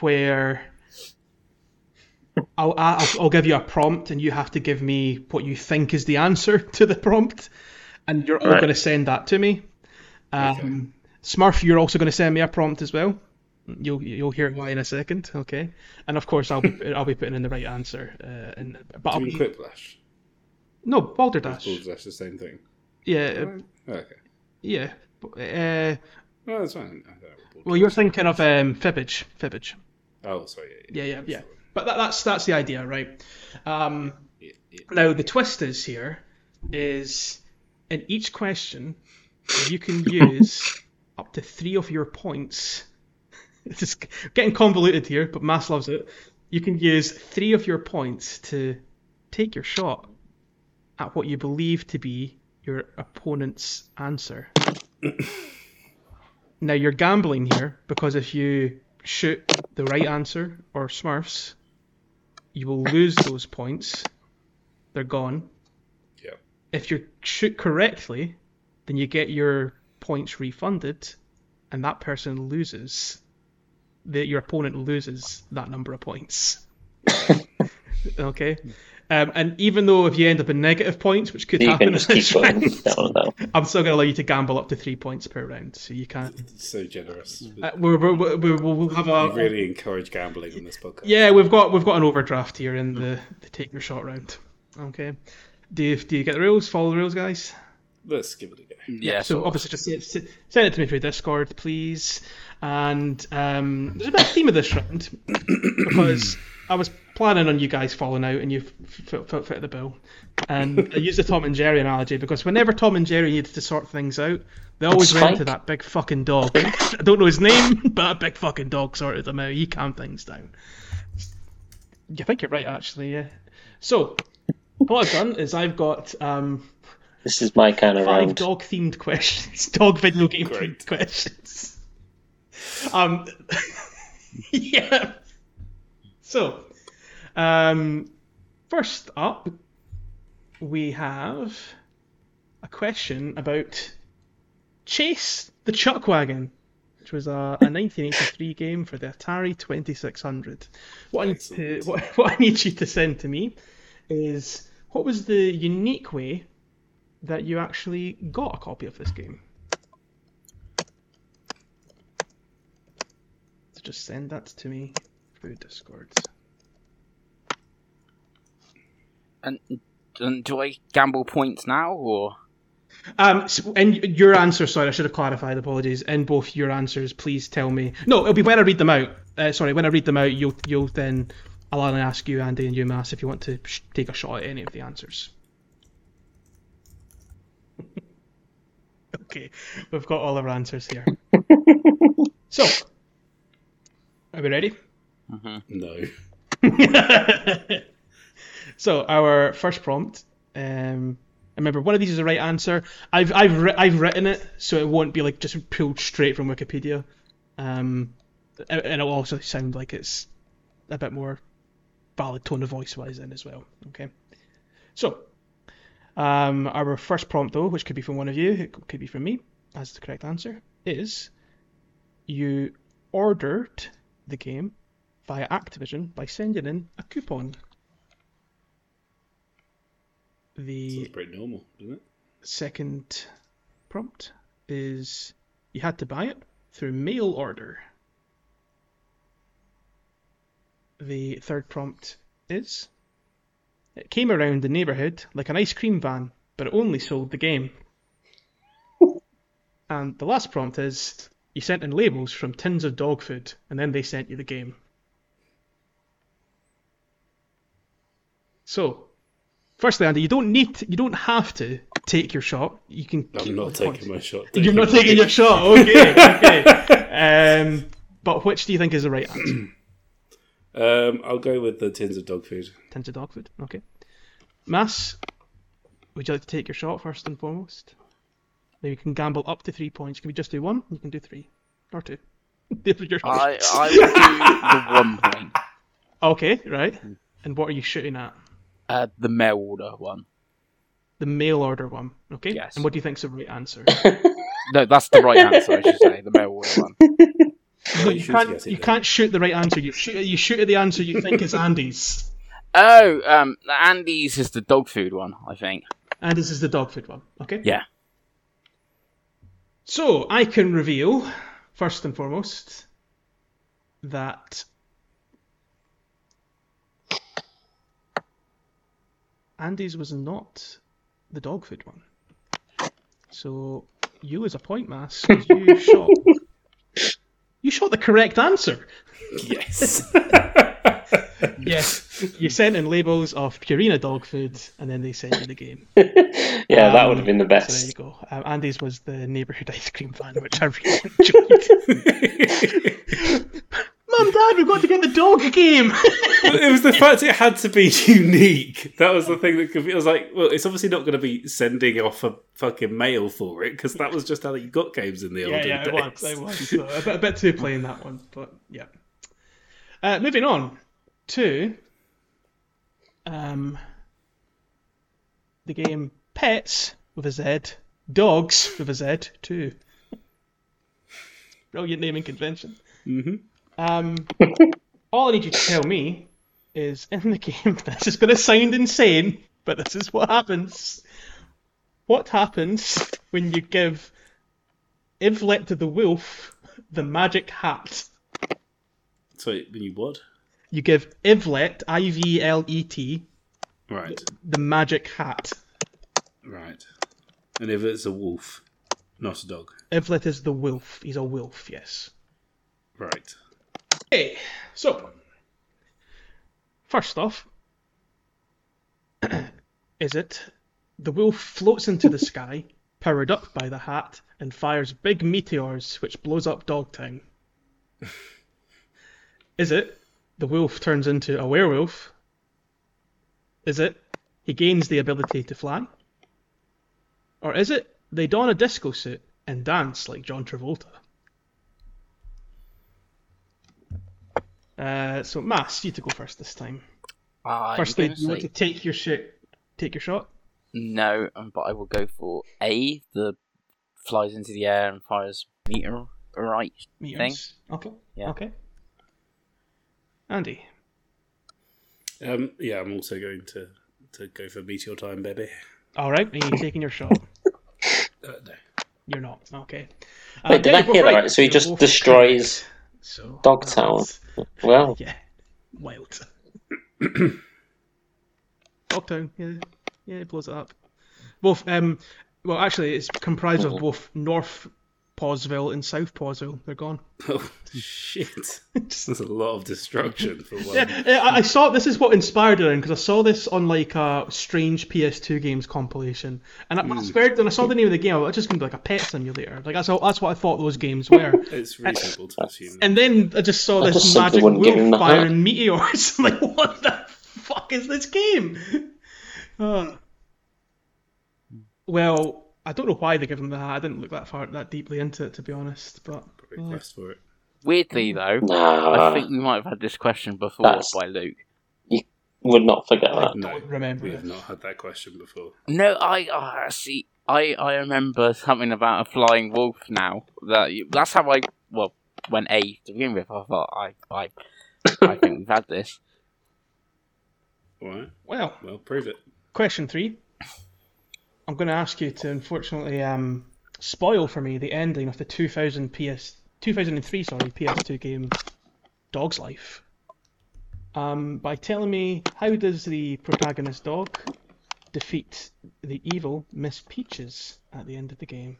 where... I'll give you a prompt, and you have to give me what you think is the answer to the prompt, and you're all going to send that to me. Smurf, you're also going to send me a prompt as well. You'll hear why in a second, okay? And of course, I'll be putting in the right answer. Quiplash? No, Balderdash. Balderdash, the same thing. Yeah. Okay. Yeah. No, that's fine. Well, you're thinking of Fibbage. Oh, sorry. Yeah. But that's the idea, right? Now, the twist is here is in each question, you can use up to 3 of your points. It's getting convoluted here, but Mass loves it. You can use 3 of your points to take your shot at what you believe to be your opponent's answer. Now, you're gambling here because if you shoot the right answer or Smurfs, you will lose those points. They're gone. Yeah. If you shoot correctly, then you get your points refunded, and that person loses. Your opponent loses that number of points. Okay. And even though if you end up in negative points, which could happen, I'm still going to allow you to gamble up to 3 points per round. So you can't. It's so generous. We'll have a. We really encourage gambling on this podcast. Yeah, we've got an overdraft here in the take your shot round. Okay. Do you get the rules? Follow the rules, guys. Let's give it a go. Yeah. So obviously, just send it to me through Discord, please. And there's a bit of theme of this round because I was planning on you guys falling out and you fit the bill. And I used the Tom and Jerry analogy because whenever Tom and Jerry needed to sort things out, they always went to that big fucking dog. I don't know his name, but a big fucking dog sorted them out. He calmed things down. You think you're right, actually, yeah. So, what I've done is I've got... this is my kind of round. 5 dog-themed questions. Dog video game-themed questions. Yeah. So, first up, we have a question about Chase the Chuck Wagon, which was a 1983 game for the Atari 2600. What I need you to send to me is, what was the unique way that you actually got a copy of this game? So just send that to me through Discord. And do I gamble points now, or? And your answer, sorry, I should have clarified, apologies. In both your answers, please tell me. No, it'll be when I read them out. When I read them out, you'll then, I'll only ask you, Andy, and you, Mass, if you want to take a shot at any of the answers. Okay, we've got all our answers here. So, are we ready? No. So our first prompt. Remember, one of these is the right answer. I've written it, so it won't be like just pulled straight from Wikipedia, and it'll also sound like it's a bit more valid tone of voice wise then as well. Okay. So, our first prompt though, which could be from one of you, it could be from me, as the correct answer is: you ordered the game via Activision by sending in a coupon. Sounds pretty normal, doesn't it? Second prompt is you had to buy it through mail order. The third prompt is it came around the neighbourhood like an ice cream van, but it only sold the game. And the last prompt is you sent in labels from tins of dog food, and then they sent you the game. So, firstly, Andy, you don't have to take your shot. You can. I'm not taking my shot. You're not taking your shot. Okay. But which do you think is the right answer? I'll go with the tins of dog food. Tins of dog food. Okay. Mass, would you like to take your shot first and foremost? Now you can gamble up to 3 points. Can we just do one? You can do three or two. I will do the 1 point. Okay. Right. And what are you shooting at? The mail order one. The mail order one, okay? Yes. And what do you think's the right answer? No, that's the right answer, I should say, the mail order one. No, you can't shoot the right answer. You shoot at the answer you think is Andy's. Oh, Andy's is the dog food one, I think. Andy's is the dog food one, okay? Yeah. So, I can reveal, first and foremost, that Andy's was not the dog food one. So you as a point, Mass, you shot the correct answer. Yes. Yes. You sent in labels of Purina dog food and then they sent you the game. Yeah, that would have been the best. So there you go. Andy's was the neighbourhood ice cream van, which I really enjoyed. Mum, Dad, we've got to get the dog game. It was the fact it had to be unique. That was the thing that confused. I was like, well, it's obviously not going to be sending off a fucking mail for it, because that was just how you got games in the olden days. It was. So a bit too plain that one, but yeah. Moving on to the game Pets with a Z, Dogs with a Z too. Brilliant naming convention. Mm-hmm. All I need you to tell me is, in the game, this is going to sound insane, but this is what happens. What happens when you give Ivlet to the wolf the magic hat? Sorry, when you what? You give Ivlet, I-V-L-E-T, right, the magic hat. Right. And Ivlet's a wolf, not a dog. Ivlet is the wolf. He's a wolf, yes. Right. Okay, so, first off, is it the wolf floats into the sky, powered up by the hat, and fires big meteors, which blows up Dogtown. Is it the wolf turns into a werewolf? Is it he gains the ability to fly? Or is it they don a disco suit and dance like John Travolta? So, Mass, you to go first this time. Firstly, do you want to take your shot? No, but I will go for A, the flies into the air and fires meteorite thing. Okay, yeah. Okay. Andy? Yeah, I'm also going to go for meteor time, baby. Alright, are you taking your shot? No. You're not, okay. Wait, did I hear that right? So he just destroys Dogtown. Well. Yeah, wild. Dogtown, yeah. Yeah, it blows it up. Both, well, actually, it's comprised of both North Pawsville and South Pawsville. They're gone. Oh, shit. There's a lot of destruction for one. Yeah, I saw, this is what inspired it, because I saw this on, like, a strange PS2 games compilation. And I swear, when I saw the name of the game, I was just going to be like a pet simulator. Like, that's what I thought those games were. It's reasonable to assume. And then I just saw this magic wolf firing meteors. I'm like, what the fuck is this game? Well, I don't know why they give him that. I didn't look that deeply into it, to be honest. But quest for it. Weirdly, though, I think we might have had this question before by Luke. You would not forget that. I don't remember. We have not had that question before. No, I see. I remember something about a flying wolf now. That's how I went A to begin with. I thought I think we've had this. All right. Well, prove it. Question 3. I'm going to ask you to, unfortunately, spoil for me the ending of the 2003 PS2 game Dog's Life. By telling me, how does the protagonist dog defeat the evil Miss Peaches at the end of the game?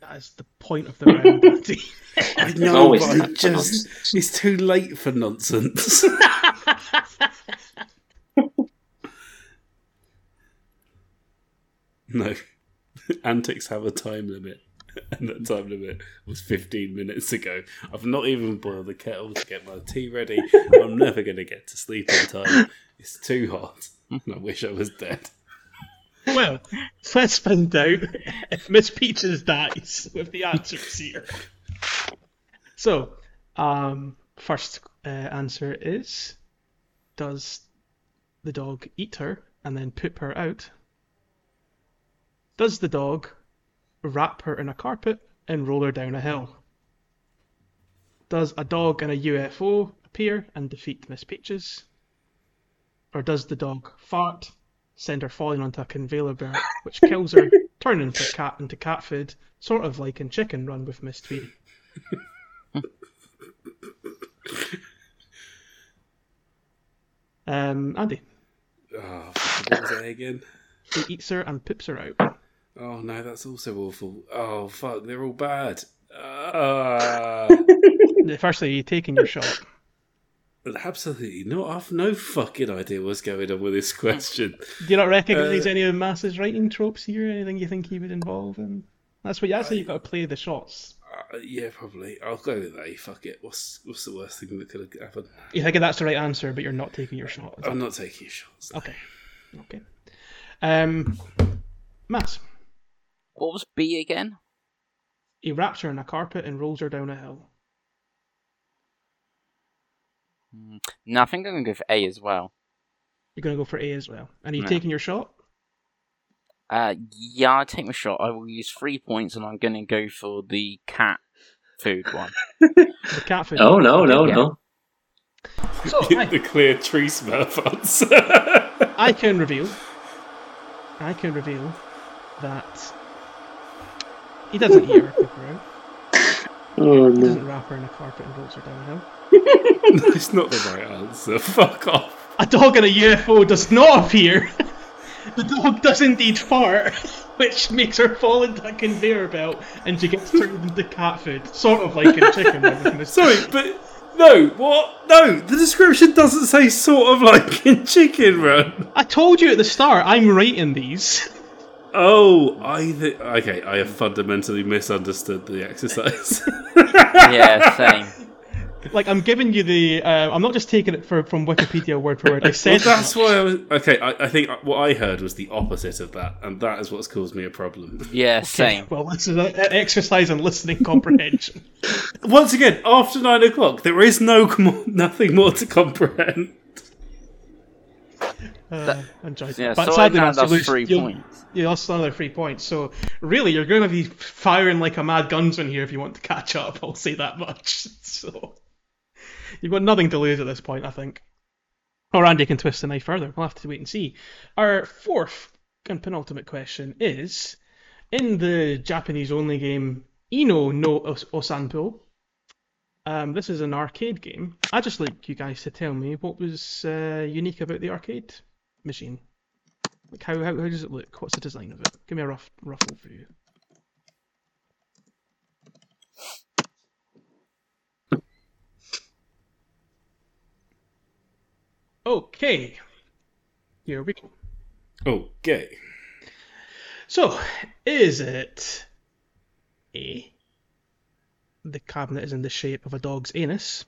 That's the point of the round. I know, but I just... It's too late for nonsense. No. Antics have a time limit. And that time limit was 15 minutes ago. I've not even boiled the kettle to get my tea ready. I'm never going to get to sleep in time. It's too hot. I wish I was dead. Well, let's find out if Miss Peaches dies with the answers here. So, first answer is, does the dog eat her and then poop her out? Does the dog wrap her in a carpet and roll her down a hill? Does a dog and a UFO appear and defeat Miss Peaches? Or does the dog fart, send her falling onto a conveyor belt, which kills her, turning into cat food, sort of like in Chicken Run with Miss Tweet. Andy? Oh, what was that again? He eats her and poops her out. Oh no, that's also awful. Oh fuck, they're all bad. Firstly, are you taking your shot? absolutely no fucking idea what's going on with this question. Do you not recognise any of Mass's writing tropes here? Anything you think he would involve in? That's how you've got to play the shots. Yeah, probably. I'll go with A. Fuck it. What's the worst thing that could have happened? You think that's the right answer, but you're not taking your shot. I'm not taking your shots. No. Okay. Mass. What was B again? He wraps her in a carpet and rolls her down a hill. No, I think I'm going to go for A as well. You're going to go for A as well. And are you taking your shot? Yeah, I take my shot. I will use 3 points, and I'm going to go for the cat food one. The cat food. Oh no! So, the clear tree smurf answer. I can reveal that he doesn't hear her poop around. Oh, he doesn't wrap her in a carpet and rolls her down a hill. It's not the right answer. Fuck off. A dog and a UFO does not appear. The dog does indeed fart, which makes her fall into a conveyor belt, and she gets turned into cat food, sort of like in Chicken Run. Sorry, but no, what? No, the description doesn't say sort of like in Chicken Run. I told you at the start, I'm writing these. Oh, okay, I have fundamentally misunderstood the exercise. Yeah, same. Like, I'm giving you the... I'm not just taking it from Wikipedia word for word. I said that's why I was... Okay, I think what I heard was the opposite of that, and that is what's caused me a problem. Yeah, okay, same. Well, this is an exercise in listening comprehension. Once again, after 9 o'clock, there is nothing more to comprehend. But sadly, that's points. You lost another 3 points. So, really, you're going to be firing like a mad gunsman here if you want to catch up. I'll say that much. So... You've got nothing to lose at this point, I think. Or Andy can twist the knife further. We'll have to wait and see. Our fourth and penultimate question is, in the Japanese-only game Ino no Osanpo, this is an arcade game. I'd just like you guys to tell me what was unique about the arcade machine. Like how does it look? What's the design of it? Give me a rough overview. Okay, here we go. Okay. So, is it A, the cabinet is in the shape of a dog's anus?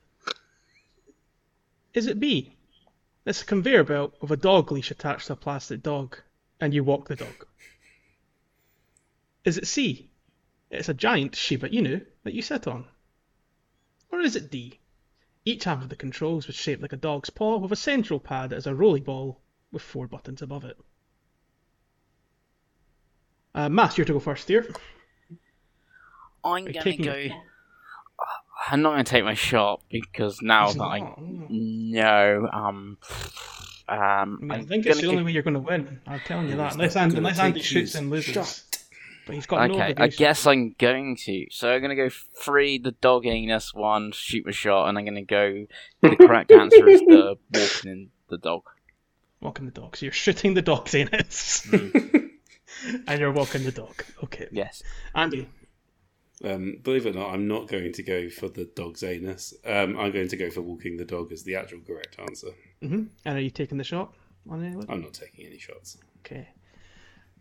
Is it B, it's a conveyor belt with a dog leash attached to a plastic dog, and you walk the dog? Is it C, it's a giant Shiba Inu that you sit on? Or is it D, each half of the controls was shaped like a dog's paw, with a central pad as a rolly ball with 4 buttons above it? Mass, you're to go first here. I'm not going to take my shot because I think it's the only way you're going to win. I'm telling you that. Unless Andy shoots and loses. Shot. But he's got no obligation. I guess I'm going to. So I'm going to go 3, the dog anus one, shoot my shot, and I'm going to go... The correct answer is the walking in the dog. Walking the dog. So you're shooting the dog's anus. Mm. And you're walking the dog. Okay. Yes. Andy? Believe it or not, I'm not going to go for the dog's anus. I'm going to go for walking the dog as the actual correct answer. Mm-hmm. And are you taking the shot on anyone? I'm not taking any shots. Okay.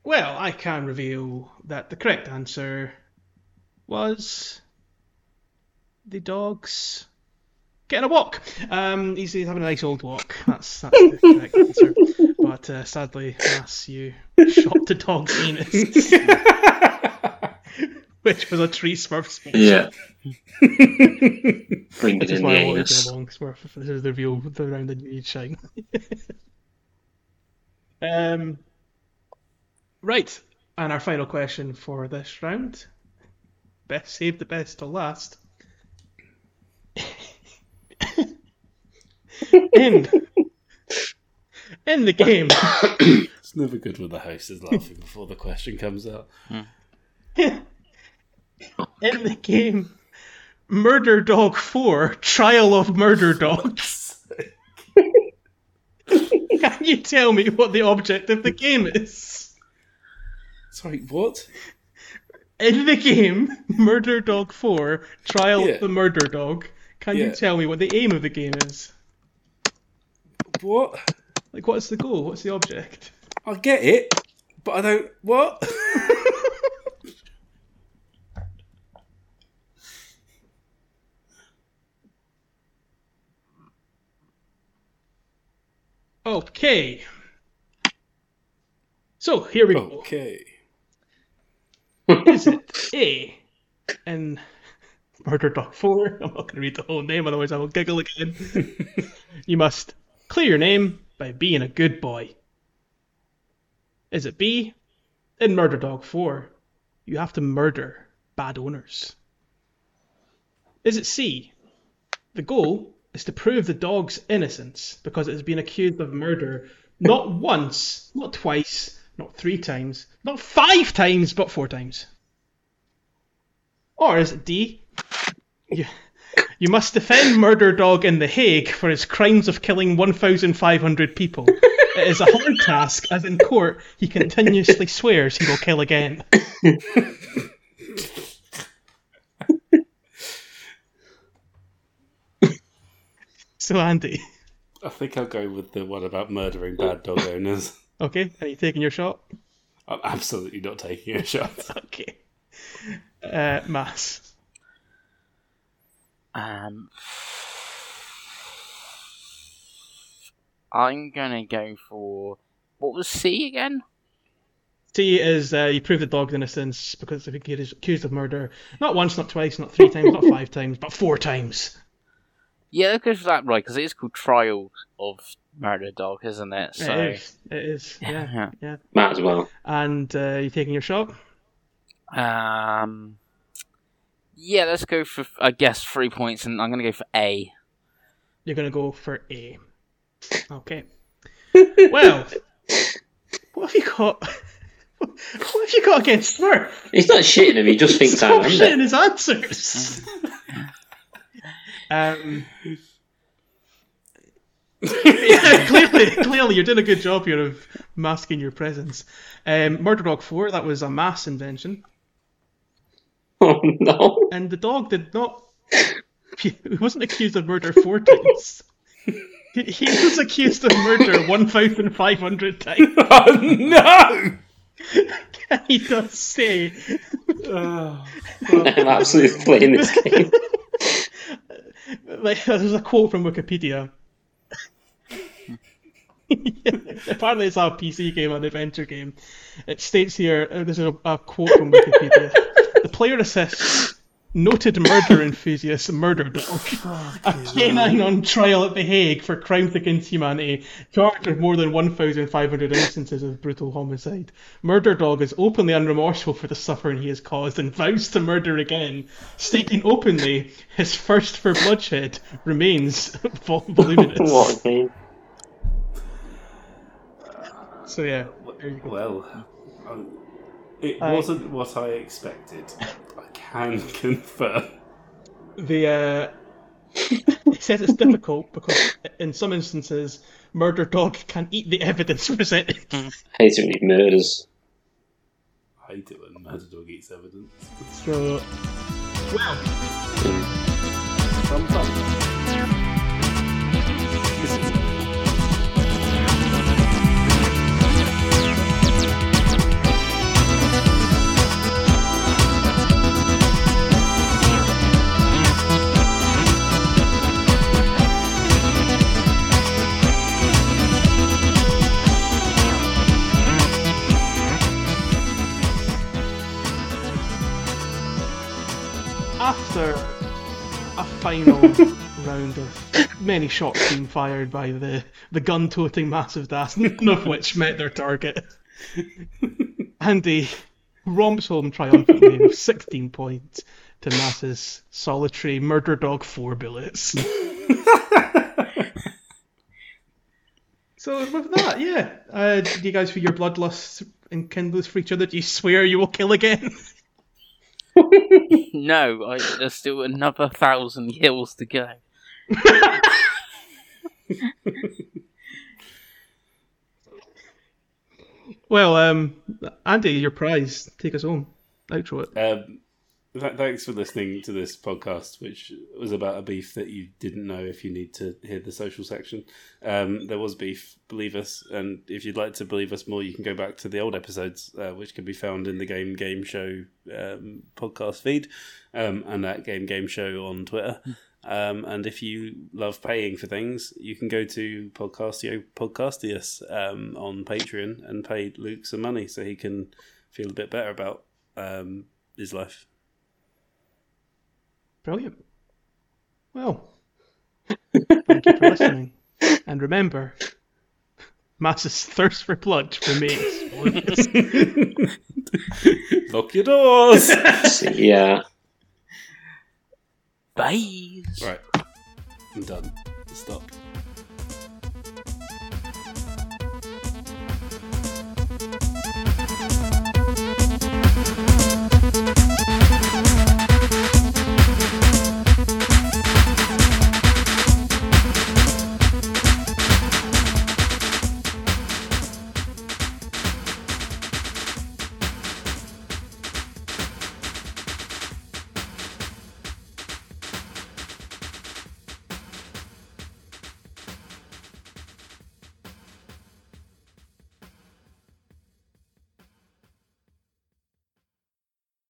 Well, I can reveal that the correct answer was the dog's getting a walk. He's having a nice old walk. That's the correct answer. But sadly, Mass, you shot the dog's anus, which was a tree smurf speech. Yeah. Bring it in the anus. This is the reveal around the new shine. Right, and our final question for this round. Best save the best to last. in the game. It's never good when the host is laughing before the question comes out. In the game, Murder Dog 4, Trial of Murder Dogs. Can you tell me what the object of the game is? Sorry, what? In the game, Murder Dog 4, Trial of the Murder Dog, can you tell me what the aim of the game is? What? Like, what's the goal? What's the object? I get it, but I don't... What? Okay. So, here we go. Okay. Is it A, in Murder Dog 4? I'm not going to read the whole name, otherwise I will giggle again. You must clear your name by being a good boy. Is it B, in Murder Dog 4, you have to murder bad owners? Is it C, the goal is to prove the dog's innocence because it has been accused of murder not once, not twice, not three times, not five times, but four times? Or is it D, you must defend Murder Dog in The Hague for his crimes of killing 1,500 people. It is a hard task, as in court he continuously swears he will kill again. So, Andy. I think I'll go with the one about murdering bad dog owners. Okay, are you taking your shot? I'm absolutely not taking your shot. Okay. Mass. I'm gonna go for... What was C again? C is you prove the dog's innocence because if he is accused of murder, not once, not twice, not three times, not five times, but four times. Yeah, that goes for that, right, because it is called Trial of Murder Dog, isn't it? So... It is. Yeah. Yeah. Might as well. And you taking your shot? Yeah, let's go for, I guess, 3 points, and I'm going to go for A. You're going to go for A. Okay. Well, what have you got against Smurf? He's not shitting him, he just thinks I'm shitting his answers. Yeah, clearly, you're doing a good job here of masking your presence. Murder Dog 4, that was a mass invention. Oh no! And the dog did not... He wasn't accused of murder 4 times. He was accused of murder 1,500 times. Oh no! He does say... I'm absolutely playing this game. Like, there's a quote from Wikipedia. Apparently it's a PC game, an adventure game. It states here, this is a quote from Wikipedia. The player assists noted murder enthusiast Murder Dog, a canine on trial at The Hague for crimes against humanity, charged with more than 1,500 instances of brutal homicide. Murder Dog is openly unremorseful for the suffering he has caused and vows to murder again, stating openly his thirst for bloodshed remains voluminous. What a game. So yeah. Well, it wasn't what I expected. I can confirm. It says it's difficult because in some instances, Murder Dog can eat the evidence presented. Hates it when he murders. I hate it when Murder Dog eats evidence. So, well, thumbs up. After a final round of many shots being fired by the gun-toting Massive Das, none of which met their target, Andy romps home triumphantly with 16 points to Mass's solitary Murder Dog 4 bullets. So with that, yeah. Do you guys feel your bloodlust enkindles for each other? Do you swear you will kill again? No, there's still another 1,000 hills to go. Well, Andy, your prize. Take us home. Outro it. Thanks for listening to this podcast, which was about a beef that you didn't know if you need to hear the social section. There was beef, believe us. And if you'd like to believe us more, you can go back to the old episodes, which can be found in the Game Show podcast feed and at Game Show on Twitter. And if you love paying for things, you can go to Podcastius on Patreon and pay Luke some money so he can feel a bit better about his life. Brilliant. Well, thank you for listening. And remember, Mass's thirst for blood remains. Lock your doors. See ya. Bye. Right. I'm done. Stop.